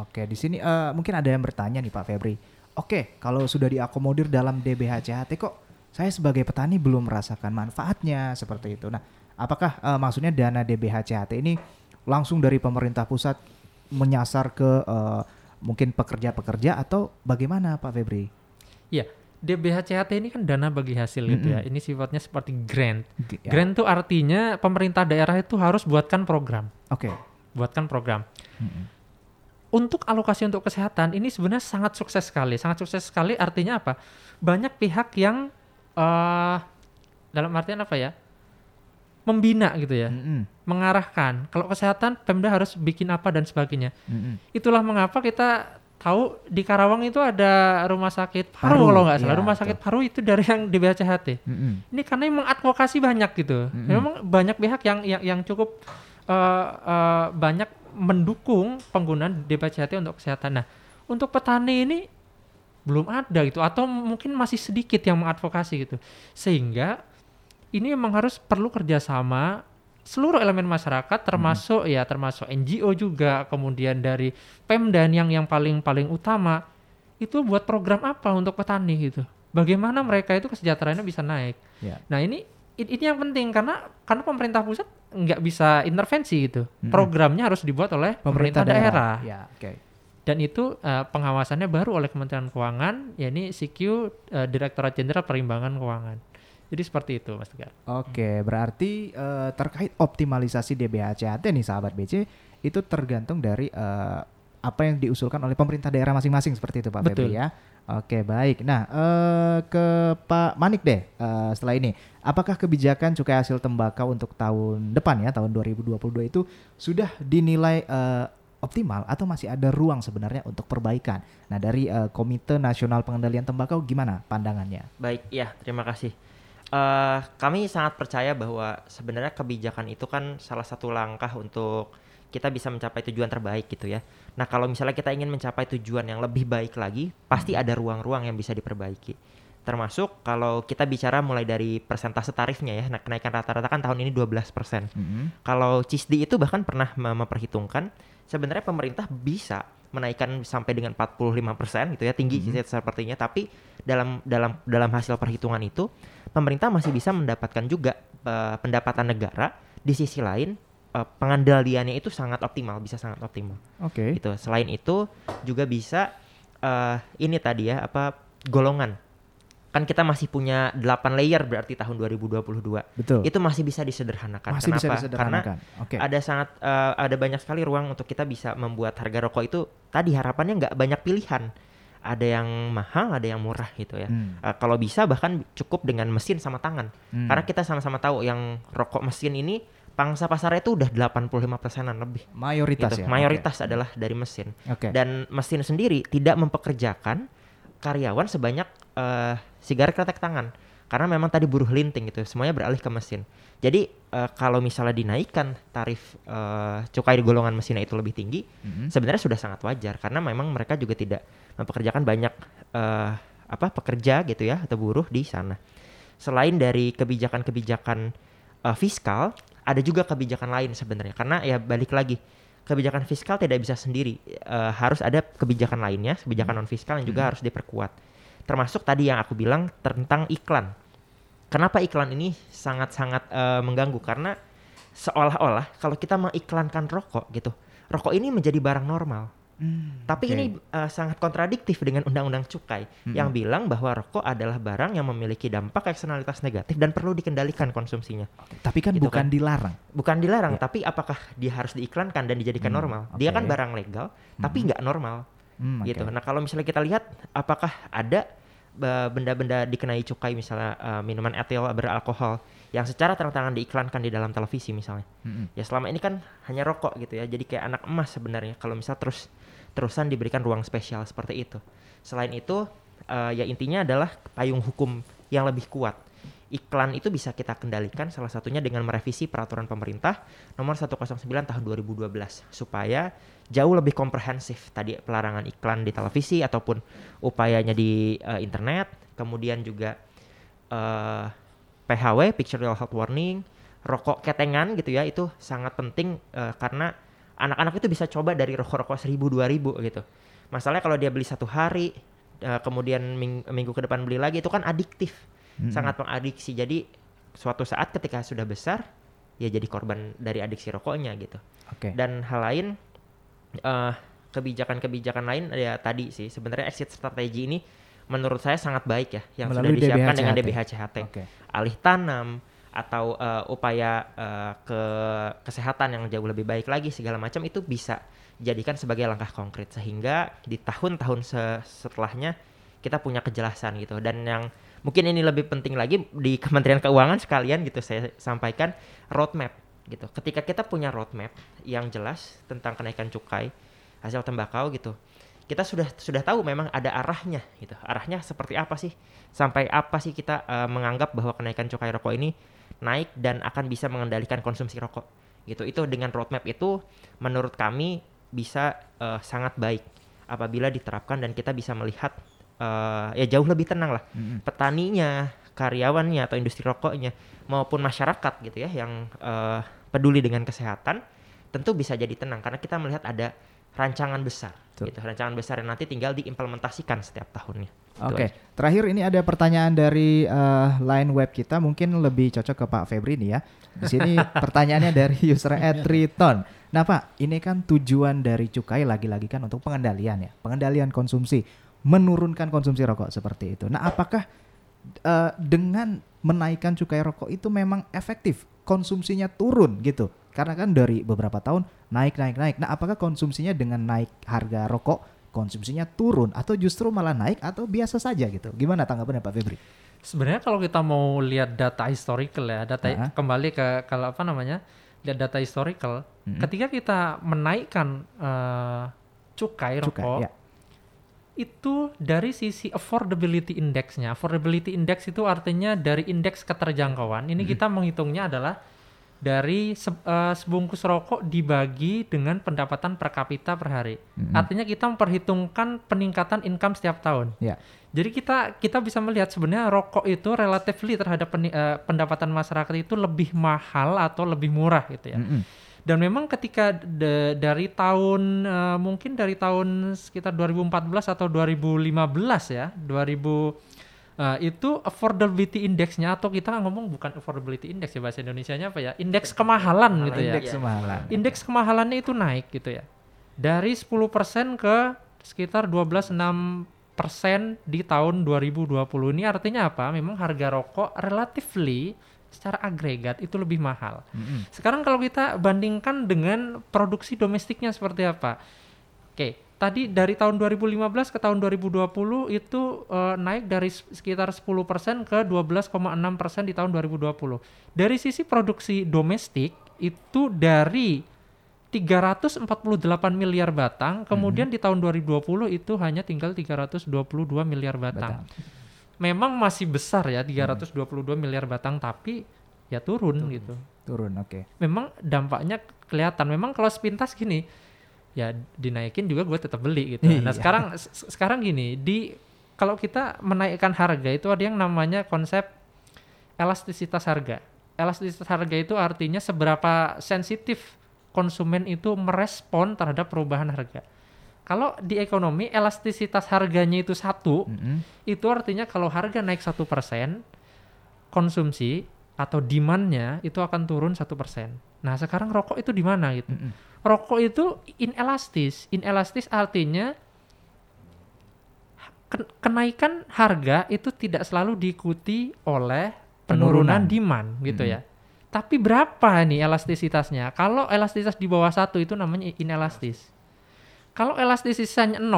Oke, di sini mungkin ada yang bertanya nih Pak Febri. Oke, kalau sudah diakomodir dalam DBH-CHT kok saya sebagai petani belum merasakan manfaatnya seperti itu. Nah, apakah maksudnya dana DBH-CHT ini langsung dari pemerintah pusat menyasar ke mungkin pekerja-pekerja atau bagaimana Pak Febri? Iya, DBH-CHT ini kan dana bagi hasil gitu ya. Ini sifatnya seperti grant. Ya. Grant itu artinya pemerintah daerah itu harus buatkan program. Oke. Buatkan program. Untuk alokasi untuk kesehatan ini sebenarnya sangat sukses sekali artinya apa? Banyak pihak yang dalam artian membina gitu ya, mengarahkan. Kalau kesehatan Pemda harus bikin apa dan sebagainya. Itulah mengapa kita tahu di Karawang itu ada rumah sakit paru kalau nggak salah, rumah sakit paru itu dari yang DBH-CHT. Ini karena memang advokasi banyak gitu, memang banyak pihak yang cukup banyak mendukung penggunaan DBH-CHT untuk kesehatan. Nah, untuk petani ini belum ada gitu, atau mungkin masih sedikit yang mengadvokasi gitu. Sehingga ini memang harus perlu kerjasama seluruh elemen masyarakat, termasuk termasuk NGO juga, kemudian dari Pemda yang paling utama itu buat program apa untuk petani gitu. Bagaimana mereka itu kesejahteraannya bisa naik. Yeah. Nah ini yang penting karena pemerintah pusat nggak bisa intervensi gitu. Programnya harus dibuat oleh pemerintah daerah. Yeah, okay. Dan itu pengawasannya baru oleh Kementerian Keuangan, yakni CQ Direktorat Jenderal Perimbangan Keuangan. Jadi seperti itu, Mas Tegar. Oke, berarti terkait optimalisasi DBH-CHT nih, sahabat BC, itu tergantung dari apa yang diusulkan oleh pemerintah daerah masing-masing, seperti itu Pak Febri ya. Oke, baik. Nah, ke Pak Manik deh setelah ini. Apakah kebijakan cukai hasil tembakau untuk tahun depan ya, tahun 2022 itu sudah dinilai optimal atau masih ada ruang sebenarnya untuk perbaikan? Nah, dari Komite Nasional Pengendalian Tembakau gimana pandangannya? Baik, ya, terima kasih. Kami sangat percaya bahwa sebenarnya kebijakan itu kan salah satu langkah untuk kita bisa mencapai tujuan terbaik gitu ya. Nah, kalau misalnya kita ingin mencapai tujuan yang lebih baik lagi, pasti ada ruang-ruang yang bisa diperbaiki. Termasuk kalau kita bicara mulai dari persentase tarifnya ya, kenaikan rata-rata kan tahun ini 12%. Kalau Cisdi itu bahkan pernah memperhitungkan, sebenarnya pemerintah bisa menaikkan sampai dengan 45% gitu ya, tinggi sepertinya, tapi dalam hasil perhitungan itu pemerintah masih bisa mendapatkan juga pendapatan negara. Di sisi lain pengendaliannya itu sangat optimal, bisa sangat optimal. Oke. Okay. Gitu. Selain itu juga bisa ini tadi ya, golongan. Kan kita masih punya 8 layer berarti tahun 2022. Betul. Itu masih bisa disederhanakan. Masih kenapa? Bisa disederhanakan. Karena okay. ada banyak sekali ruang untuk kita bisa membuat harga rokok itu tadi harapannya nggak banyak pilihan. Ada yang mahal, ada yang murah gitu ya. Kalau bisa bahkan cukup dengan mesin sama tangan. Karena kita sama-sama tahu yang rokok mesin ini pangsa pasarnya itu udah 85%-an lebih. Mayoritas gitu. Ya? Mayoritas okay. adalah dari mesin. Okay. Dan mesin sendiri tidak mempekerjakan karyawan sebanyak sigar kretek tangan. Karena memang tadi buruh linting gitu. Semuanya beralih ke mesin. Jadi kalau misalnya dinaikkan tarif cukai di golongan mesinnya itu lebih tinggi, sebenarnya sudah sangat wajar. Karena memang mereka juga tidak mempekerjakan banyak pekerja gitu ya, atau buruh di sana. Selain dari kebijakan-kebijakan fiskal, ada juga kebijakan lain sebenarnya. Karena ya balik lagi, kebijakan fiskal tidak bisa sendiri. Harus ada kebijakan lainnya, kebijakan non-fiskal yang juga harus diperkuat. Termasuk tadi yang aku bilang tentang iklan. Kenapa iklan ini sangat-sangat mengganggu? Karena seolah-olah kalau kita mengiklankan rokok gitu, rokok ini menjadi barang normal. Tapi ini sangat kontradiktif dengan undang-undang cukai yang bilang bahwa rokok adalah barang yang memiliki dampak eksternalitas negatif dan perlu dikendalikan konsumsinya. Tapi kan gitu bukan kan? Dilarang. Bukan dilarang, ya. Tapi apakah dia harus diiklankan dan dijadikan normal? Okay. Dia kan barang legal, tapi nggak normal. Gitu. Okay. Nah, kalau misalnya kita lihat apakah ada benda-benda dikenai cukai, misalnya minuman etil beralkohol yang secara terang-terangan diiklankan di dalam televisi misalnya. Ya selama ini kan hanya rokok gitu ya. Jadi kayak anak emas sebenarnya kalau misalnya terusan diberikan ruang spesial seperti itu. Selain itu ya intinya adalah payung hukum yang lebih kuat. Iklan itu bisa kita kendalikan salah satunya dengan merevisi peraturan pemerintah nomor 109 tahun 2012 supaya jauh lebih komprehensif tadi pelarangan iklan di televisi ataupun upayanya di internet, kemudian juga PHW (Pictorial Health Warning), rokok ketengan gitu ya, itu sangat penting karena anak-anak itu bisa coba dari rokok-rokok 1.000, 2.000 gitu. Masalahnya kalau dia beli satu hari kemudian minggu ke depan beli lagi itu kan adiktif. Sangat mengadiksi. Jadi suatu saat ketika sudah besar ya jadi korban dari adiksi rokoknya gitu. Okay. Dan hal lain kebijakan-kebijakan lain ya tadi sih sebenarnya exit strategi ini menurut saya sangat baik ya yang melalui sudah disiapkan DBH-CHT. Dengan DBH-CHT. Okay. Alih tanam atau upaya kesehatan yang jauh lebih baik lagi segala macam itu bisa dijadikan sebagai langkah konkret sehingga di tahun-tahun setelahnya kita punya kejelasan gitu. Dan yang mungkin ini lebih penting lagi di Kementerian Keuangan sekalian gitu saya sampaikan roadmap gitu. Ketika kita punya roadmap yang jelas tentang kenaikan cukai hasil tembakau gitu, kita sudah tahu memang ada arahnya gitu. Arahnya seperti apa sih? Sampai apa sih kita menganggap bahwa kenaikan cukai rokok ini naik dan akan bisa mengendalikan konsumsi rokok gitu. Itu dengan roadmap itu menurut kami bisa sangat baik apabila diterapkan dan kita bisa melihat ya jauh lebih tenang lah, petaninya, karyawannya atau industri rokoknya maupun masyarakat gitu ya yang peduli dengan kesehatan tentu bisa jadi tenang karena kita melihat ada rancangan besar gitu, rancangan besar yang nanti tinggal diimplementasikan setiap tahunnya. Oke. Terakhir ini ada pertanyaan dari line web kita, mungkin lebih cocok ke Pak Febri nih ya. Di sini pertanyaannya dari user @triton. Nah Pak, ini kan tujuan dari cukai lagi-lagi kan untuk pengendalian ya, pengendalian konsumsi, menurunkan konsumsi rokok seperti itu. Nah apakah dengan menaikkan cukai rokok itu memang efektif? Konsumsinya turun gitu? Karena kan dari beberapa tahun naik. Nah, apakah konsumsinya dengan naik harga rokok konsumsinya turun atau justru malah naik atau biasa saja gitu? Gimana tanggapannya Pak Febri? Sebenarnya kalau kita mau lihat data historical ya, kembali ke kalau apa namanya? Lihat data historical, ketika kita menaikkan cukai rokok ya, itu dari sisi affordability index-nya. Affordability index itu artinya dari indeks keterjangkauan. Ini kita menghitungnya adalah dari sebungkus rokok dibagi dengan pendapatan per kapita per hari. Artinya kita memperhitungkan peningkatan income setiap tahun. Yeah. Jadi kita bisa melihat sebenarnya rokok itu relatively terhadap pendapatan masyarakat itu lebih mahal atau lebih murah gitu ya. Dan memang ketika dari tahun mungkin dari tahun sekitar 2014 atau 2015 ya, 2000 itu affordability index-nya, atau kita ngomong bukan affordability index ya, bahasa Indonesianya apa ya, indeks kemahalan gitu ya. Indeks kemahalannya itu naik gitu ya. Dari 10% ke sekitar 12,6% di tahun 2020. Ini artinya apa? Memang harga rokok relatively secara agregat itu lebih mahal. Sekarang kalau kita bandingkan dengan produksi domestiknya seperti apa? Oke. Tadi dari tahun 2015 ke tahun 2020 itu naik dari sekitar 10% ke 12,6% di tahun 2020. Dari sisi produksi domestik itu dari 348 miliar batang, kemudian di tahun 2020 itu hanya tinggal 322 miliar batang. Memang masih besar ya 322 miliar batang, tapi ya turun gitu. Turun, oke. Memang dampaknya kelihatan. Memang kalau sepintas gini, ya dinaikin juga gue tetap beli gitu. Nah sekarang gini, kalau kita menaikkan harga itu ada yang namanya konsep elastisitas harga. Elastisitas harga itu artinya seberapa sensitif konsumen itu merespon terhadap perubahan harga. Kalau di ekonomi elastisitas harganya itu 1, itu artinya kalau harga naik 1% konsumsi atau demand-nya itu akan turun 1%. Nah sekarang rokok itu di mana gitu? Rokok itu inelastis. Inelastis artinya kenaikan harga itu tidak selalu diikuti oleh penurunan demand gitu ya. Tapi berapa nih elastisitasnya? Kalau elastisitas di bawah 1 itu namanya inelastis. Kalau elastisitasnya 0,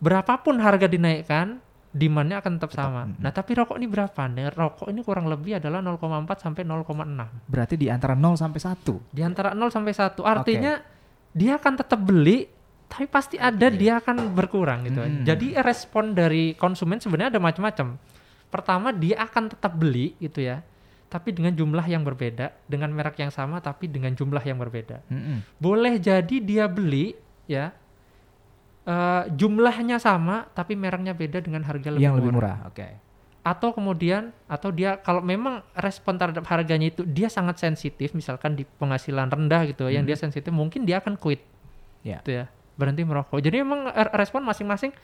berapapun harga dinaikkan, demand-nya akan tetap sama. Nah, tapi rokok ini berapa? Nah, rokok ini kurang lebih adalah 0,4 sampai 0,6. Berarti di antara 0 sampai 1. Di antara 0 sampai 1. Artinya dia akan tetap beli, tapi pasti ada dia akan berkurang gitu. Jadi respon dari konsumen sebenarnya ada macam-macam. Pertama, dia akan tetap beli gitu ya, tapi dengan jumlah yang berbeda, dengan merek yang sama tapi dengan jumlah yang berbeda. Boleh jadi dia beli ya, jumlahnya sama tapi mereknya beda dengan harga yang lebih murah. Atau kemudian dia kalau memang respon terhadap harganya itu dia sangat sensitif, misalkan di penghasilan rendah gitu yang dia sensitif, mungkin dia akan quit gitu ya, berhenti merokok. Jadi memang respon masing-masing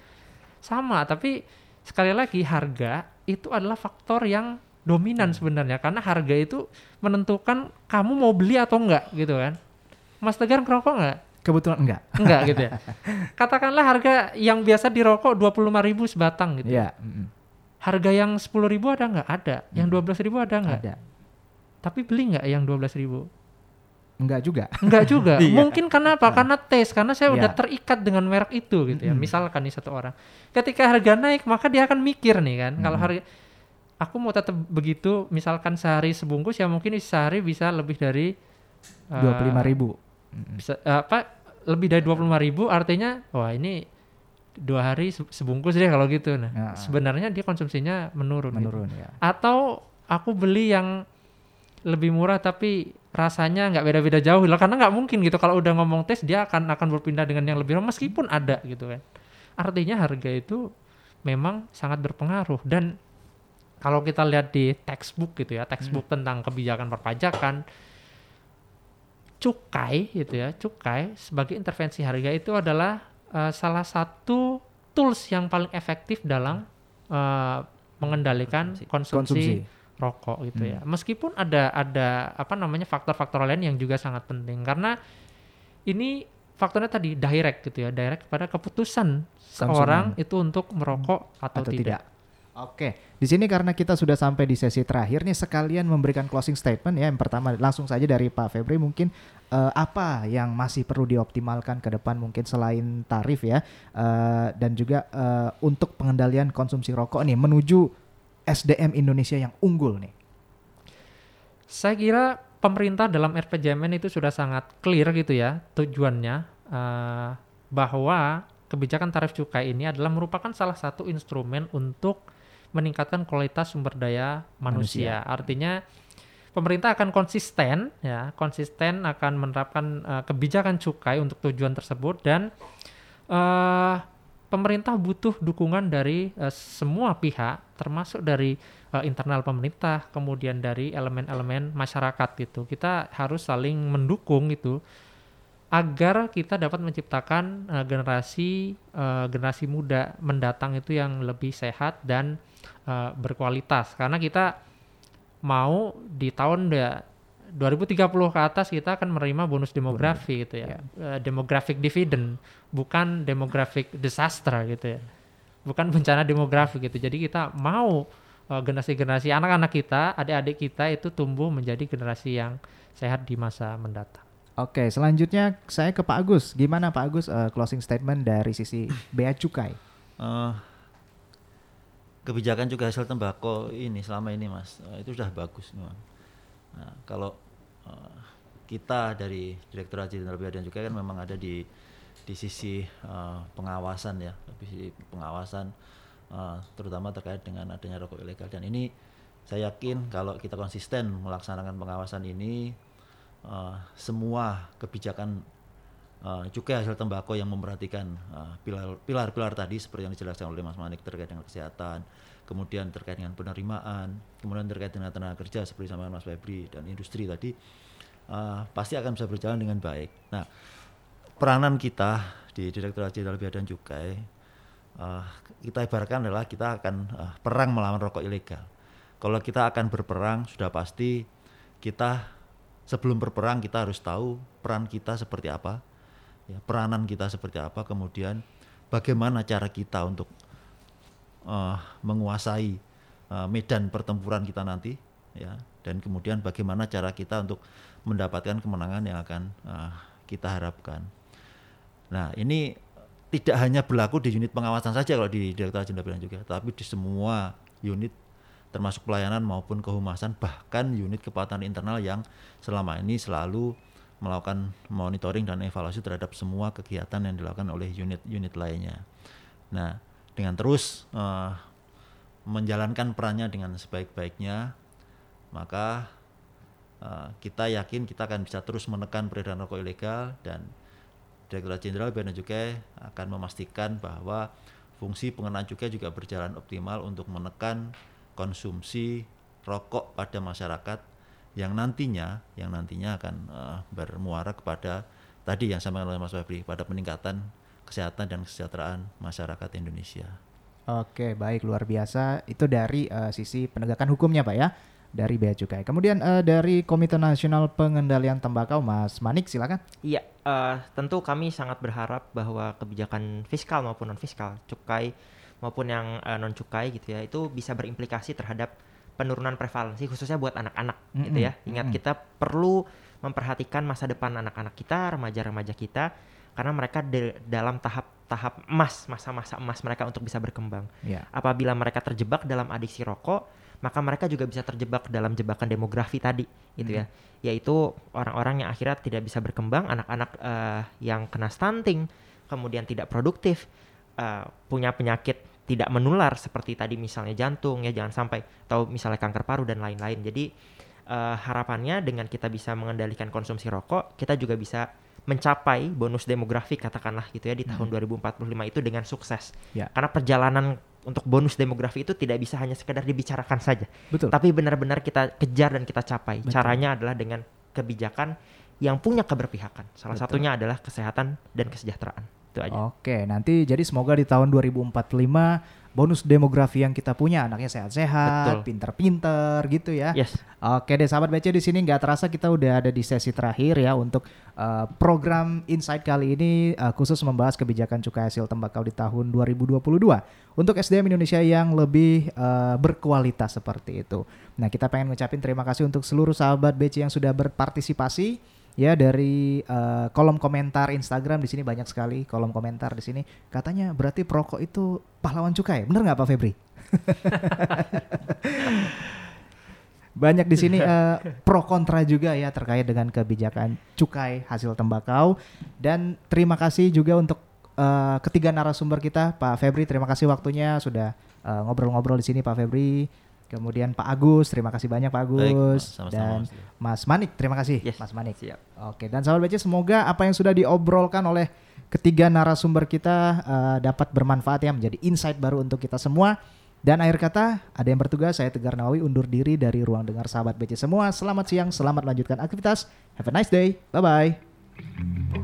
sama, tapi sekali lagi harga itu adalah faktor yang dominan sebenarnya, karena harga itu menentukan kamu mau beli atau enggak gitu kan. Mas Tegar ngerokok enggak? Kebetulan enggak. Enggak gitu ya. Katakanlah harga yang biasa dirokok 25.000 sebatang gitu. Iya. Harga yang 10.000 ada enggak? Ada. Yang 12.000 ada enggak? Ada. Tapi beli enggak yang 12.000? Enggak juga. Enggak juga. Mungkin karena apa? Karena taste, karena saya udah terikat dengan merek itu gitu ya. Misalkan nih satu orang. Ketika harga naik, maka dia akan mikir nih kan. Kalau harga aku mau tetap begitu, misalkan sehari sebungkus ya mungkin sehari bisa lebih dari 25.000. Bisa, lebih dari 25.000 artinya wah ini 2 hari sebungkus deh kalau gitu. Nah sebenarnya dia konsumsinya menurun gitu. Atau aku beli yang lebih murah tapi rasanya nggak beda-beda jauh lah, karena nggak mungkin gitu kalau udah ngomong tes dia akan berpindah dengan yang lebih murah meskipun ada gitu kan. Artinya harga itu memang sangat berpengaruh. Dan kalau kita lihat di textbook gitu ya, textbook tentang kebijakan perpajakan, cukai gitu ya, cukai sebagai intervensi harga itu adalah salah satu tools yang paling efektif dalam mengendalikan konsumsi rokok gitu ya. Meskipun ada apa namanya faktor-faktor lain yang juga sangat penting, karena ini faktornya tadi direct gitu ya, direct kepada keputusan seorang itu untuk merokok atau tidak. Oke, di sini karena kita sudah sampai di sesi terakhir nih, sekalian memberikan closing statement ya. Yang pertama langsung saja dari Pak Febri, mungkin apa yang masih perlu dioptimalkan ke depan mungkin selain tarif ya, dan juga untuk pengendalian konsumsi rokok nih menuju SDM Indonesia yang unggul nih. Saya kira pemerintah dalam RPJMN itu sudah sangat clear gitu ya tujuannya, bahwa kebijakan tarif cukai ini adalah merupakan salah satu instrumen untuk meningkatkan kualitas sumber daya manusia. Artinya pemerintah akan konsisten ya, konsisten akan menerapkan kebijakan cukai untuk tujuan tersebut, dan pemerintah butuh dukungan dari semua pihak, termasuk dari internal pemerintah, kemudian dari elemen-elemen masyarakat gitu. Kita harus saling mendukung gitu agar kita dapat menciptakan generasi muda mendatang itu yang lebih sehat dan berkualitas, karena kita mau di tahun 2030 ke atas kita akan menerima bonus demografi gitu ya, demographic dividend, bukan demographic disaster gitu ya, bukan bencana demografi gitu. Jadi kita mau generasi-generasi anak-anak kita, adik-adik kita itu tumbuh menjadi generasi yang sehat di masa mendatang. Oke, selanjutnya saya ke Pak Agus. Gimana Pak Agus closing statement dari sisi Bea Cukai? Kebijakan cukai hasil tembakau ini selama ini Mas, itu sudah bagus memang. Nah, kalau kita dari Direktorat Jenderal Perimbangan Keuangan kan memang ada di sisi pengawasan ya, di sisi pengawasan terutama terkait dengan adanya rokok ilegal. Dan ini saya yakin kalau kita konsisten melaksanakan pengawasan ini, semua kebijakan cukai hasil tembakau yang memperhatikan pilar-pilar tadi seperti yang dijelaskan oleh Mas Manik terkait dengan kesehatan, kemudian terkait dengan penerimaan, kemudian terkait dengan tenaga kerja seperti sama Mas Febri, dan industri tadi pasti akan bisa berjalan dengan baik. Nah, peranan kita di Direktorat Jenderal Bea dan Cukai kita ibaratkan adalah kita akan perang melawan rokok ilegal. Kalau kita akan berperang, sudah pasti kita sebelum berperang kita harus tahu peran kita seperti apa. Ya, peranan kita seperti apa, kemudian bagaimana cara kita untuk menguasai medan pertempuran kita nanti ya, dan kemudian bagaimana cara kita untuk mendapatkan kemenangan yang akan kita harapkan. Nah, ini tidak hanya berlaku di unit pengawasan saja kalau di Direktorat Jenderal juga, tapi di semua unit termasuk pelayanan maupun kehumasan, bahkan unit kepatuhan internal yang selama ini selalu melakukan monitoring dan evaluasi terhadap semua kegiatan yang dilakukan oleh unit-unit lainnya. Nah, dengan terus menjalankan perannya dengan sebaik-baiknya, maka kita yakin kita akan bisa terus menekan peredaran rokok ilegal, dan Direktorat Jenderal Bea dan Cukai akan memastikan bahwa fungsi pengenaan cukai juga berjalan optimal untuk menekan konsumsi rokok pada masyarakat yang nantinya akan bermuara kepada tadi yang sama oleh Mas Febri, pada peningkatan kesehatan dan kesejahteraan masyarakat Indonesia. Oke, baik, luar biasa. Itu dari sisi penegakan hukumnya Pak ya, dari Bea Cukai. Kemudian dari Komite Nasional Pengendalian Tembakau, Mas Manik silakan. Iya, tentu kami sangat berharap bahwa kebijakan fiskal maupun non-fiskal, cukai maupun yang non-cukai gitu ya, itu bisa berimplikasi terhadap penurunan prevalensi khususnya buat anak-anak gitu ya. Ingat, kita perlu memperhatikan masa depan anak-anak kita, remaja-remaja kita, karena mereka dalam tahap emas, masa-masa emas mereka untuk bisa berkembang. Yeah. Apabila mereka terjebak dalam adiksi rokok, maka mereka juga bisa terjebak dalam jebakan demografi tadi gitu ya. Yaitu orang-orang yang akhirnya tidak bisa berkembang, anak-anak yang kena stunting, kemudian tidak produktif, punya penyakit tidak menular seperti tadi misalnya jantung ya, jangan sampai, atau misalnya kanker paru dan lain-lain. Jadi harapannya dengan kita bisa mengendalikan konsumsi rokok, kita juga bisa mencapai bonus demografi katakanlah gitu ya di tahun 2045 itu dengan sukses. Karena perjalanan untuk bonus demografi itu tidak bisa hanya sekedar dibicarakan saja. Betul. Tapi benar-benar kita kejar dan kita capai. Betul. Caranya adalah dengan kebijakan yang punya keberpihakan. Salah Betul. Satunya adalah kesehatan dan kesejahteraan. Itu aja. Oke, nanti jadi semoga di tahun 2045 bonus demografi yang kita punya, anaknya sehat-sehat, pinter-pinter gitu ya. Yes. Oke deh sahabat BC, di sini nggak terasa kita udah ada di sesi terakhir ya untuk program Insight kali ini khusus membahas kebijakan cukai hasil tembakau di tahun 2022 untuk SDM Indonesia yang lebih berkualitas seperti itu. Nah, kita pengen ngucapin terima kasih untuk seluruh sahabat BC yang sudah berpartisipasi. Ya, dari kolom komentar Instagram di sini banyak sekali kolom komentar di sini. Katanya berarti perokok itu pahlawan cukai. Bener nggak Pak Febri? Banyak di sini pro kontra juga ya terkait dengan kebijakan cukai hasil tembakau. Dan terima kasih juga untuk ketiga narasumber kita, Pak Febri. Terima kasih waktunya sudah ngobrol-ngobrol di sini Pak Febri. Kemudian Pak Agus, terima kasih banyak Pak Agus. Baik, sama-sama, dan sama-sama. Mas Manik, terima kasih yes, Mas Manik. Siap. Oke, dan sahabat BC, semoga apa yang sudah diobrolkan oleh ketiga narasumber kita dapat bermanfaat ya, menjadi insight baru untuk kita semua. Dan akhir kata, ada yang bertugas, saya Tegar Nawawi undur diri dari ruang dengar sahabat BC semua. Selamat siang, selamat melanjutkan aktivitas. Have a nice day. Bye-bye.